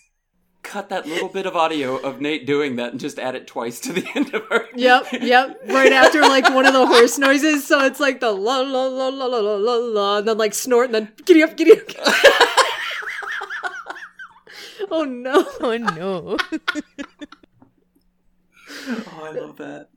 cut that little bit of audio of Nate doing that and just add it twice to the end of our... Yep, yep. Right after, like, one of the horse noises. So it's like the la, la, la, la, la, la, la, la, and then, like, snort, and then giddy up, giddy up. Giddy up. Oh, no. Oh, no. Oh, I love that.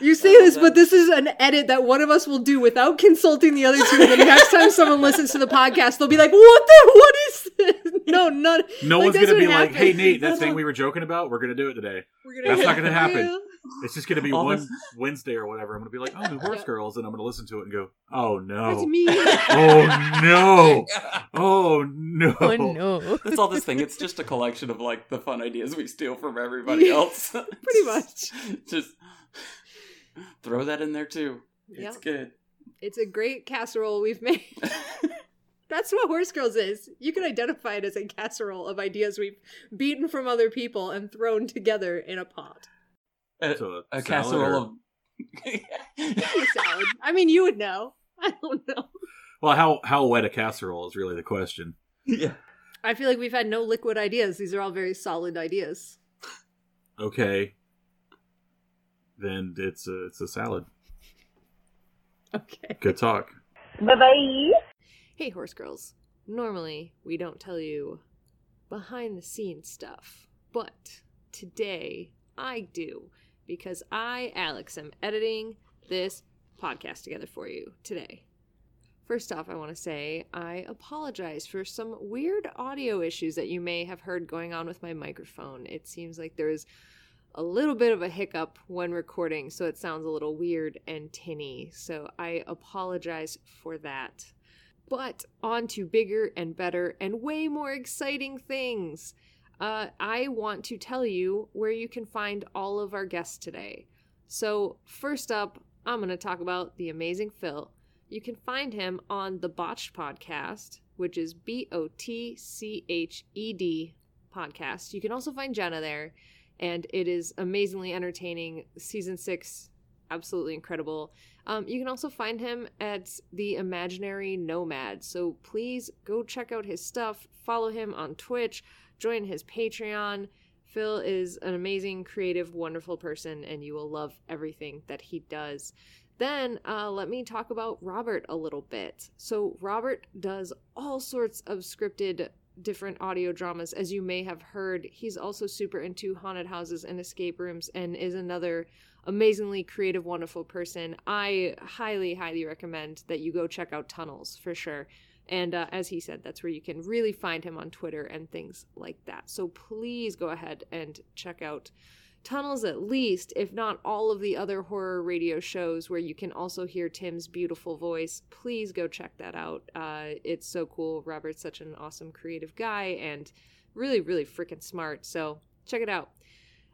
You say this, but this is an edit that one of us will do without consulting the other two. And the next time someone listens to the podcast, they'll be like, what the, what is this? No, not. No like, one's going to be happens. like, hey, Nate, that that's thing what... we were joking about, we're going to do it today. We're gonna that's do not going to happen. Yeah. It's just going to be All one this... Wednesday or whatever. I'm going to be like, oh, the horse girls. And I'm going to listen to it and go, oh, no. That's me. Oh, no. Oh, no. Oh, no. That's all this thing. It's just a collection of, like, the fun ideas we steal from everybody else. Pretty much. Just... Throw that in there, too. It's yep. good. It's a great casserole we've made. That's what Horse Girls is. You can identify it as a casserole of ideas we've beaten from other people and thrown together in a pot. A, so a, a casserole of... a salad. I mean, you would know. I don't know. Well, how, how wet a casserole is really the question. Yeah. I feel like we've had no liquid ideas. These are all very solid ideas. Okay. Then it's a, it's a salad. Okay. Good talk. Bye-bye. Hey, Horse Girls. Normally, we don't tell you behind-the-scenes stuff, but today I do, because I, Alex, am editing this podcast together for you today. First off, I want to say I apologize for some weird audio issues that you may have heard going on with my microphone. It seems like there's a little bit of a hiccup when recording, so it sounds a little weird and tinny, so I apologize for that. But on to bigger and better and way more exciting things. Uh, I want to tell you where you can find all of our guests today. So first up, I'm going to talk about the amazing Phil. You can find him on the Botched Podcast, which is B O T C H E D podcast. You can also find Jenna there, and it is amazingly entertaining. Season six, absolutely incredible. Um, you can also find him at the Imaginary Nomad. So please go check out his stuff. Follow him on Twitch. Join his Patreon. Phil is an amazing, creative, wonderful person, and you will love everything that he does. Then uh, let me talk about Robert a little bit. So Robert does all sorts of scripted different audio dramas, as you may have heard. He's also super into haunted houses and escape rooms and is another amazingly creative, wonderful person. I highly, highly recommend that you go check out Tunnels for sure. And uh, as he said, that's where you can really find him on Twitter and things like that. So please go ahead and check out Tunnels, at least, if not all of the other horror radio shows where you can also hear Tim's beautiful voice. Please go check that out. Uh, it's so cool. Robert's such an awesome creative guy and really, really freaking smart. So check it out.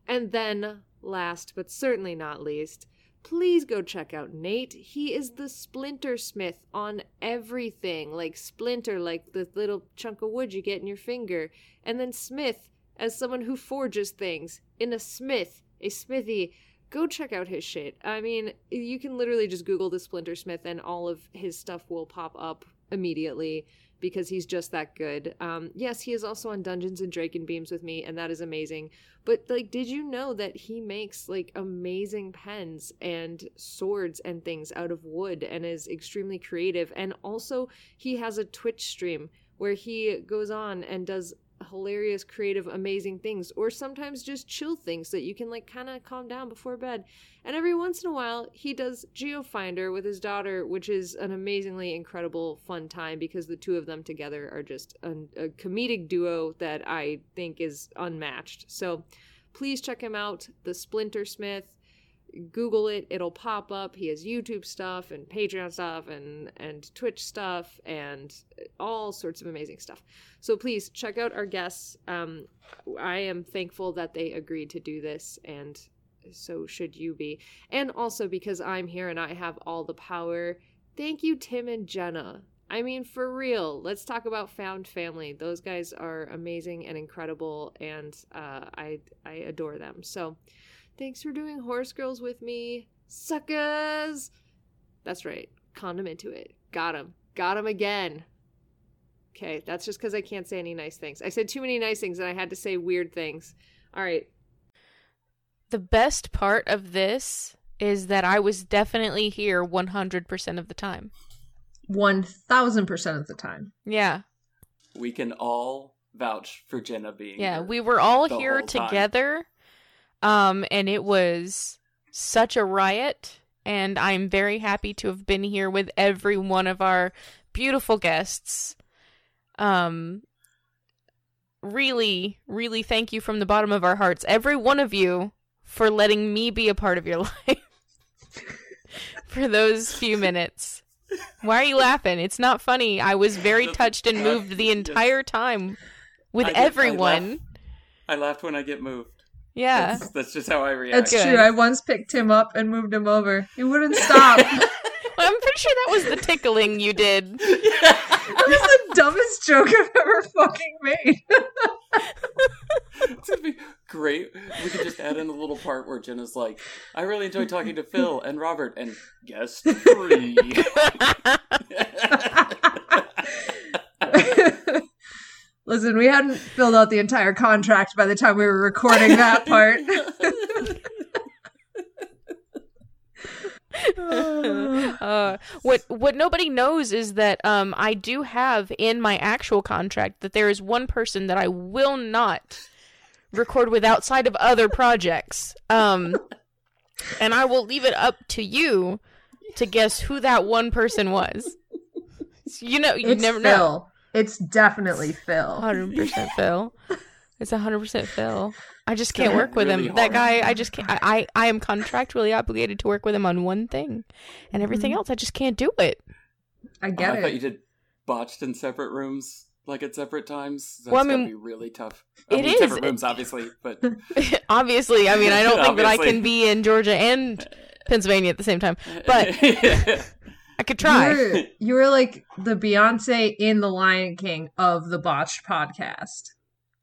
And then last but certainly not least, please go check out Nate. He is the Splinter Smith on everything, like Splinter, like the little chunk of wood you get in your finger, and then Smith as someone who forges things in a smith, a smithy. Go check out his shit. I mean, you can literally just Google the Splinter Smith and all of his stuff will pop up immediately, because he's just that good. Um, yes, he is also on Dungeons and Dragon Beams with me, and that is amazing. But, like, did you know that he makes, like, amazing pens and swords and things out of wood and is extremely creative? And also, he has a Twitch stream where he goes on and does hilarious, creative, amazing things, or sometimes just chill things that you can, like, kind of calm down before bed. And every once in a while, he does Geofinder with his daughter, which is an amazingly incredible, fun time, because the two of them together are just a, a comedic duo that I think is unmatched. So please check him out, the Splinter Smith. Google it; it'll pop up. He has YouTube stuff and Patreon stuff and and Twitch stuff and all sorts of amazing stuff. So please check out our guests. Um, I am thankful that they agreed to do this, and so should you be. And also because I'm here and I have all the power. Thank you, Tim and Jenna. I mean, for real. Let's talk about found family. Those guys are amazing and incredible, and uh, I I adore them. So. Thanks for doing Horse Girls with me, suckers! That's right. Conned him into it. Got him. Got him again. Okay, that's just because I can't say any nice things. I said too many nice things and I had to say weird things. All right. The best part of this is that I was definitely here one hundred percent of the time. one thousand percent of the time. Yeah. We can all vouch for Jenna being yeah, here. Yeah, we were all here together. Time. Um, and it was such a riot, and I'm very happy to have been here with every one of our beautiful guests. Um, really, really thank you from the bottom of our hearts, every one of you, for letting me be a part of your life for those few minutes. Why are you laughing? It's not funny. I was very touched and moved the entire time with I get, everyone. I laugh. I laughed when I get moved. Yeah. That's, that's just how I react. That's good. True. I once picked him up and moved him over. He wouldn't stop. I'm pretty sure that was the tickling you did. Yeah. That was the dumbest joke I've ever fucking made. It's gonna be great. We could just add in a little part where Jenna's like, I really enjoy talking to Phil and Robert and guest three. Listen, we hadn't filled out the entire contract by the time we were recording that part. uh, what what nobody knows is that um, I do have in my actual contract that there is one person that I will not record with outside of other projects, um, and I will leave it up to you to guess who that one person was. You know, you it's never Phil. know. It's definitely Phil. one hundred percent Phil. It's one hundred percent Phil. I just can't work with really him. Hard. That guy, I just can't. I, I, I am contractually obligated to work with him on one thing. And everything mm-hmm. else, I just can't do it. I get oh, it. I thought you did Botched in separate rooms, like at separate times. That's well, I mean, going to be really tough. I it mean, is. Separate rooms, obviously. But obviously. I mean, I don't think that I can be in Georgia and Pennsylvania at the same time. But I could try. You were, you were like the Beyonce in the Lion King of the Botched podcast.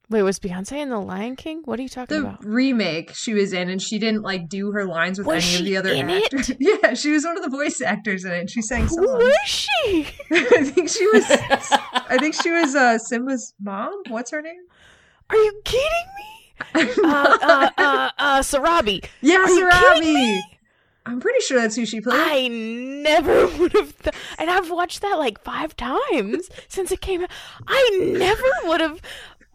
Wait, was Beyonce in the Lion King? What are you talking the about? The remake she was in, and she didn't like do her lines with was any of the other actors. Yeah, she was one of the voice actors in it. And she sang songs. Who was she? I think she was. I think she was uh, Simba's mom. What's her name? Are you kidding me? uh, uh, uh, uh, Sarabi. Yeah, are Sarabi. I'm pretty sure that's who she played. I never would have... Th- and I've watched that like five times since it came out. I never would have...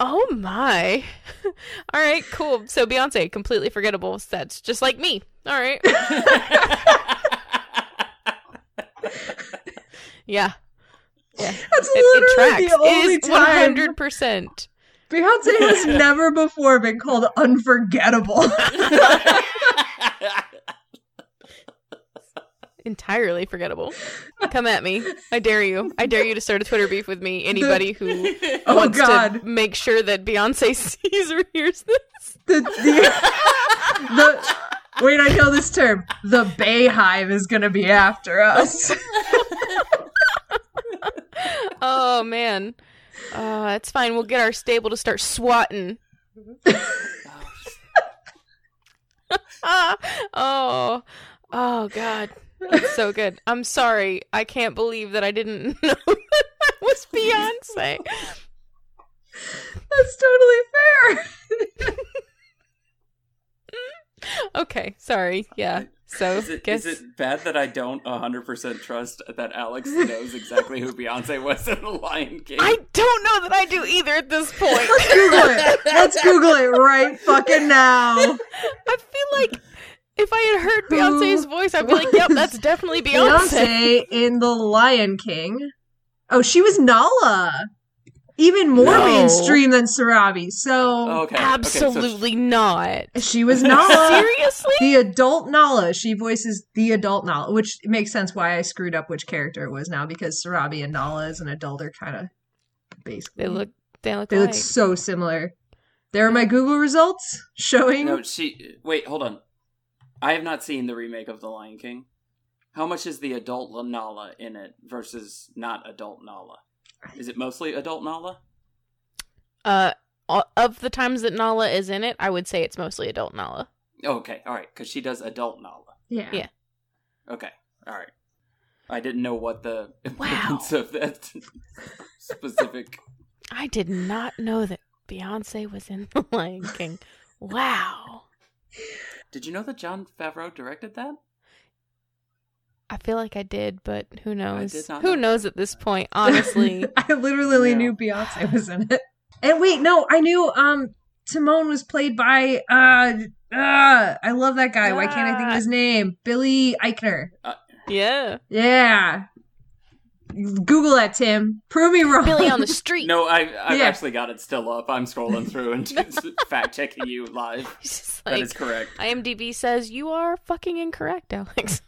Oh, my. All right, cool. So Beyonce, completely forgettable. That's just like me. All right. Yeah. Yeah. That's it, literally it the only it is time. one hundred percent. Beyonce has never before been called unforgettable. Entirely forgettable. Come at me. I dare you. I dare you to start a Twitter beef with me. Anybody who oh wants God. to make sure that Beyonce sees or hears this. The, the, the, wait, I know this term. The Bayhive is going to be after us. Oh, man. Uh, it's fine. We'll get our stable to start swatting. oh. Oh, God. That's so good. I'm sorry. I can't believe that I didn't know that I was Beyonce. That's totally fair. Okay, sorry. Yeah. So is it, guess... is it bad that I don't one hundred percent trust that Alex knows exactly who Beyonce was in The Lion King? I don't know that I do either at this point. Let's Google it. Let's Google it right fucking now. I feel like... if I had heard Beyonce's Who voice, I'd be like, yep, that's definitely Beyonce. Beyonce in The Lion King. Oh, she was Nala. Even more no. mainstream than Sarabi. So, oh, okay. absolutely okay, so... not. She was Nala. Seriously? The adult Nala. She voices the adult Nala, which makes sense why I screwed up which character it was now, because Sarabi and Nala as an adult are kind of basically. They look, they look, they look so similar. There are my Google results showing. No, she. Wait, hold on. I have not seen the remake of The Lion King. How much is the adult Nala in it versus not adult Nala? Is it mostly adult Nala? Uh, of the times that Nala is in it, I would say it's mostly adult Nala. Okay, all right, because she does adult Nala. Yeah. Yeah. Okay, all right. I didn't know what the importance wow. of that specific... I did not know that Beyonce was in The Lion King. Wow. Did you know that Jon Favreau directed that? I feel like I did, but who knows? Who know. knows at this point, honestly? I literally yeah. knew Beyonce was in it. And wait, no, I knew um, Timon was played by, uh, uh, I love that guy. Ah. Why can't I think of his name? Billy Eichner. Uh, yeah. Yeah. Google that, Tim. Prove me wrong. Billy on the street. No, I, I've yeah. actually got it still up. I'm scrolling through and just fact-checking you live. Like, that is correct. IMDb says you are fucking incorrect, Alex.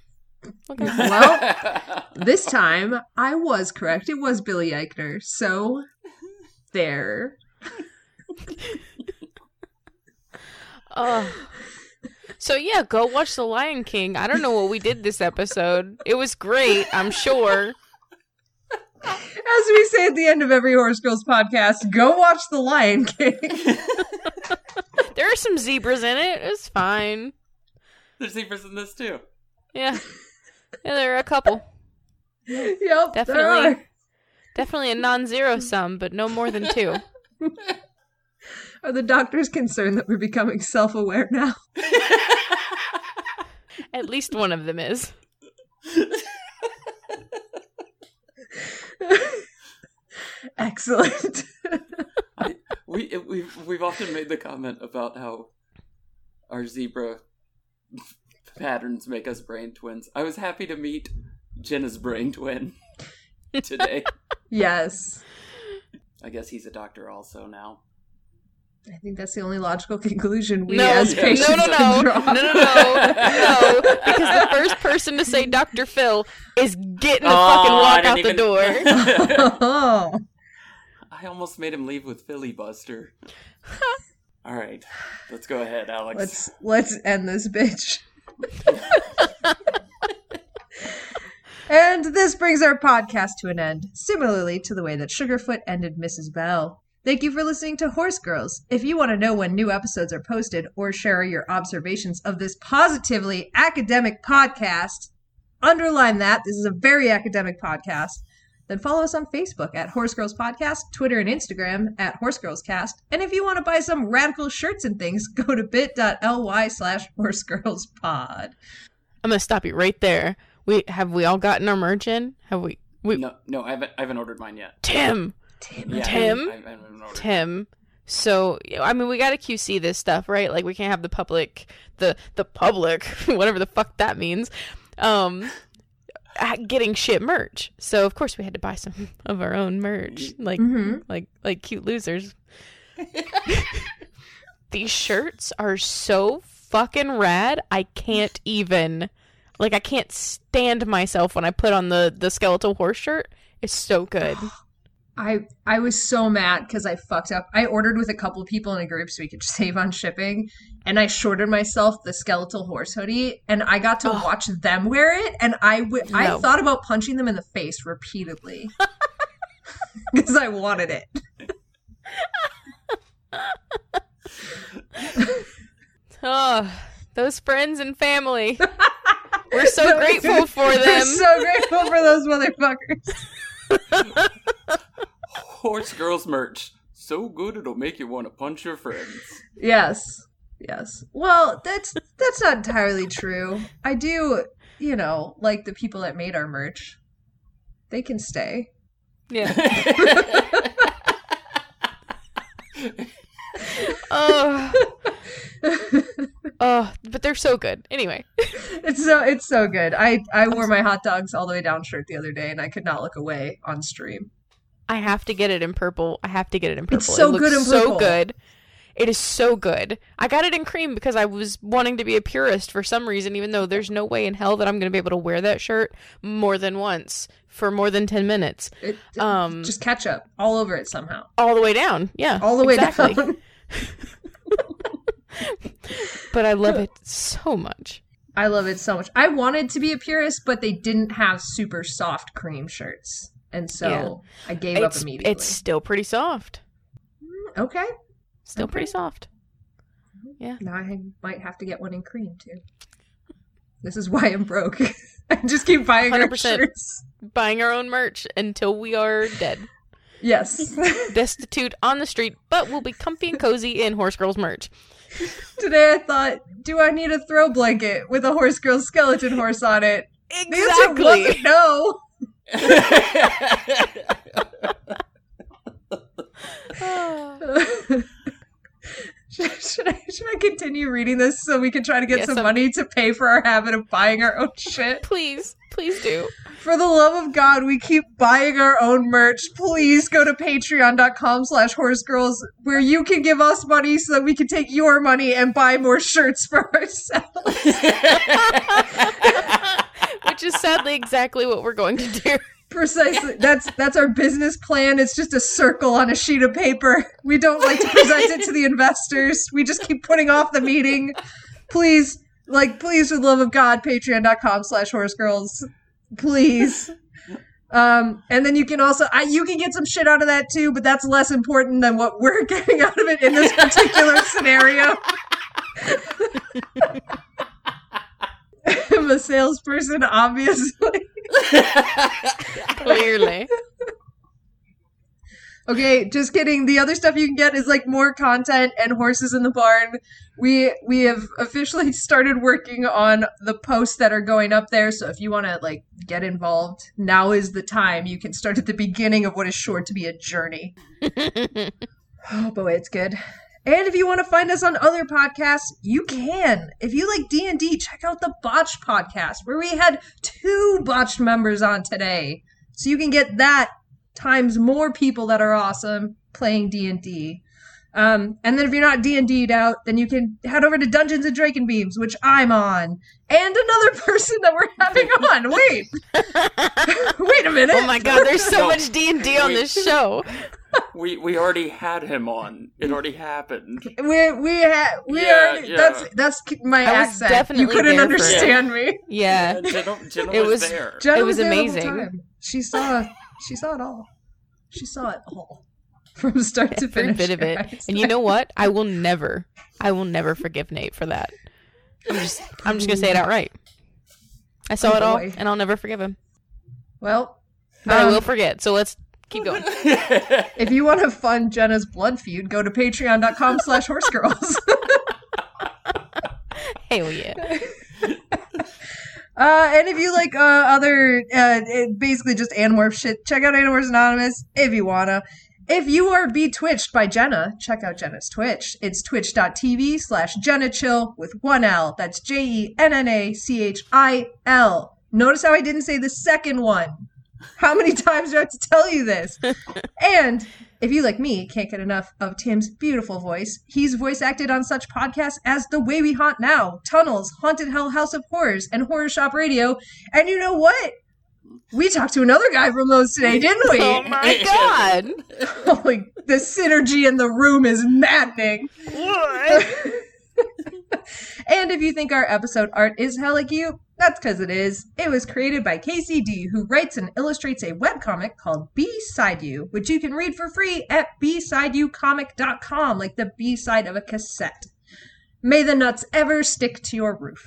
Okay. Well, this time I was correct. It was Billy Eichner. So, there. Oh. So yeah, go watch The Lion King. I don't know what we did this episode. It was great, I'm sure. As we say at the end of every Horse Girls podcast, go watch The Lion King. There are some zebras in it. It's fine. There's zebras in this too. Yeah. Yeah, there are a couple. Yep, definitely. There are. Definitely a non-zero sum, but no more than two. Are the doctors concerned that we're becoming self-aware now? At least one of them is. Excellent. I, we we've we've often made the comment about how our zebra patterns make us brain twins. I was happy to meet Jenna's brain twin today. Yes. I guess he's a doctor also now. I think that's the only logical conclusion we no, as yeah. patients no, no, no. can draw. No, no, no, no, no, because the first person to say Doctor Phil is getting the oh, fucking walk out even... the door. Oh. I almost made him leave with Philly Buster. All right, let's go ahead, Alex. Let's let's end this bitch. And this brings our podcast to an end, similarly to the way that Sugarfoot ended Missus Bell. Thank you for listening to Horse Girls. If you want to know when new episodes are posted or share your observations of this positively academic podcast, underline that, this is a very academic podcast, then follow us on Facebook at Horse Girls Podcast, Twitter and Instagram at Horse Girls Cast. And if you want to buy some radical shirts and things, go to bit.ly slash Horse Girls Pod. I'm going to stop you right there. We Have we all gotten our merch in? Have we? we... No, no, I haven't, I haven't ordered mine yet. Tim! Tim, yeah, Tim, I, I, I Tim. So, I mean, we got to Q C this stuff, right? Like, we can't have the public, the the public, whatever the fuck that means, um, getting shit merch. So, of course, we had to buy some of our own merch, like mm-hmm. like like cute losers. These shirts are so fucking rad. I can't even, like, I can't stand myself when I put on the the skeletal horse shirt. It's so good. I I was so mad because I fucked up. I ordered with a couple people in a group so we could save on shipping, and I shorted myself the skeletal horse hoodie, and I got to oh. watch them wear it, and I, w- no. I thought about punching them in the face repeatedly because I wanted it. Oh, those friends and family. We're so no, grateful for them. We're so grateful for those motherfuckers. Horse Girls merch, so good it'll make you want to punch your friends. Yes yes Well, that's that's not entirely true. I do, you know, like the people that made our merch, they can stay. Yeah. Oh oh but they're so good anyway. It's so it's so good. I, I wore my hot dogs all the way down shirt the other day, and I could not look away on stream. I have to get it in purple. I have to get it in purple. It's so it looks good in purple. So good. It is so good. I got it in cream because I was wanting to be a purist for some reason, even though there's no way in hell that I'm going to be able to wear that shirt more than once for more than ten minutes. It, it, um, just ketchup all over it somehow. All the way down. Yeah. All the way exactly. down. But I love it so much. I love it so much. I wanted to be a purist, but they didn't have super soft cream shirts. And so yeah. I gave it's, up immediately. It's still pretty soft. Okay. Still okay. pretty soft. Yeah. Now I might have to get one in cream, too. This is why I'm broke. I just keep buying our shirts. Buying our own merch until we are dead. Yes. Destitute on the street, but we'll be comfy and cozy in Horse Girls merch. Today I thought, do I need a throw blanket with a Horse Girl skeleton horse on it? Exactly. The answer wasn't no. should, should, I, should I continue reading this so we can try to get yes, some I'm... money to pay for our habit of buying our own shit? Please, please do. For the love of God, we keep buying our own merch. Please go to patreon.com slash horsegirls where you can give us money so that we can take your money and buy more shirts for ourselves. Which is sadly exactly what we're going to do. Precisely. That's that's our business plan. It's just a circle on a sheet of paper. We don't like to present it to the investors. We just keep putting off the meeting. Please Like, please, for the love of God, patreon.com slash horse girls. Please. Um, and then you can also, I, you can get some shit out of that too, but that's less important than what we're getting out of it in this particular scenario. I'm a salesperson, obviously. Clearly. Okay, just kidding. The other stuff you can get is like more content and horses in the barn. We we have officially started working on the posts that are going up there. So if you want to like get involved, now is the time. You can start at the beginning of what is sure to be a journey. Oh boy, it's good. And if you want to find us on other podcasts, you can. If you like D and D, check out the Botched Podcast, where we had two Botched members on today. So you can get that times more people that are awesome playing D and D. Um, and then if you're not D and D'd out, then you can head over to Dungeons and Draken Beams, which I'm on. And another person that we're having on. Wait. Wait a minute. Oh my god, there's so much D and D on this show. We we already had him on. It already happened. We we ha- we yeah, already yeah. That's that's my I accent. Definitely you couldn't understand yeah. me. Yeah. yeah Jenna, Jenna it was, was there. Jenna it was, was amazing. There she saw She saw it all. She saw it all. From start to finish. Every bit of it. And you know what? I will never, I will never forgive Nate for that. I'm just, I'm just going to say it outright. I saw oh, it all, boy. And I'll never forgive him. Well. But um, I will forget, so let's keep going. If you want to fund Jenna's blood feud, go to patreon.com slash horsegirls. Hell yeah. Uh, and if you like uh, other, uh, basically just Animorph shit, check out Animorphs Anonymous if you wanna. If you are be-twitched by Jenna, check out Jenna's Twitch. It's twitch.tv slash jennachill with one L. That's J E N N A C H I L. Notice how I didn't say the second one. How many times do I have to tell you this? And if you, like me, can't get enough of Tim's beautiful voice, he's voice acted on such podcasts as The Way We Haunt Now, Tunnels, Haunted Hell House of Horrors, and Horror Shop Radio. And you know what? We talked to another guy from those today, didn't we? Oh my god! Holy, the synergy in the room is maddening. What? And if you think our episode art is hella cute, that's because it is. It was created by K C D, who writes and illustrates a webcomic called B-Side You, which you can read for free at b side you comic dot com, like the B-side of a cassette. May the nuts ever stick to your roof.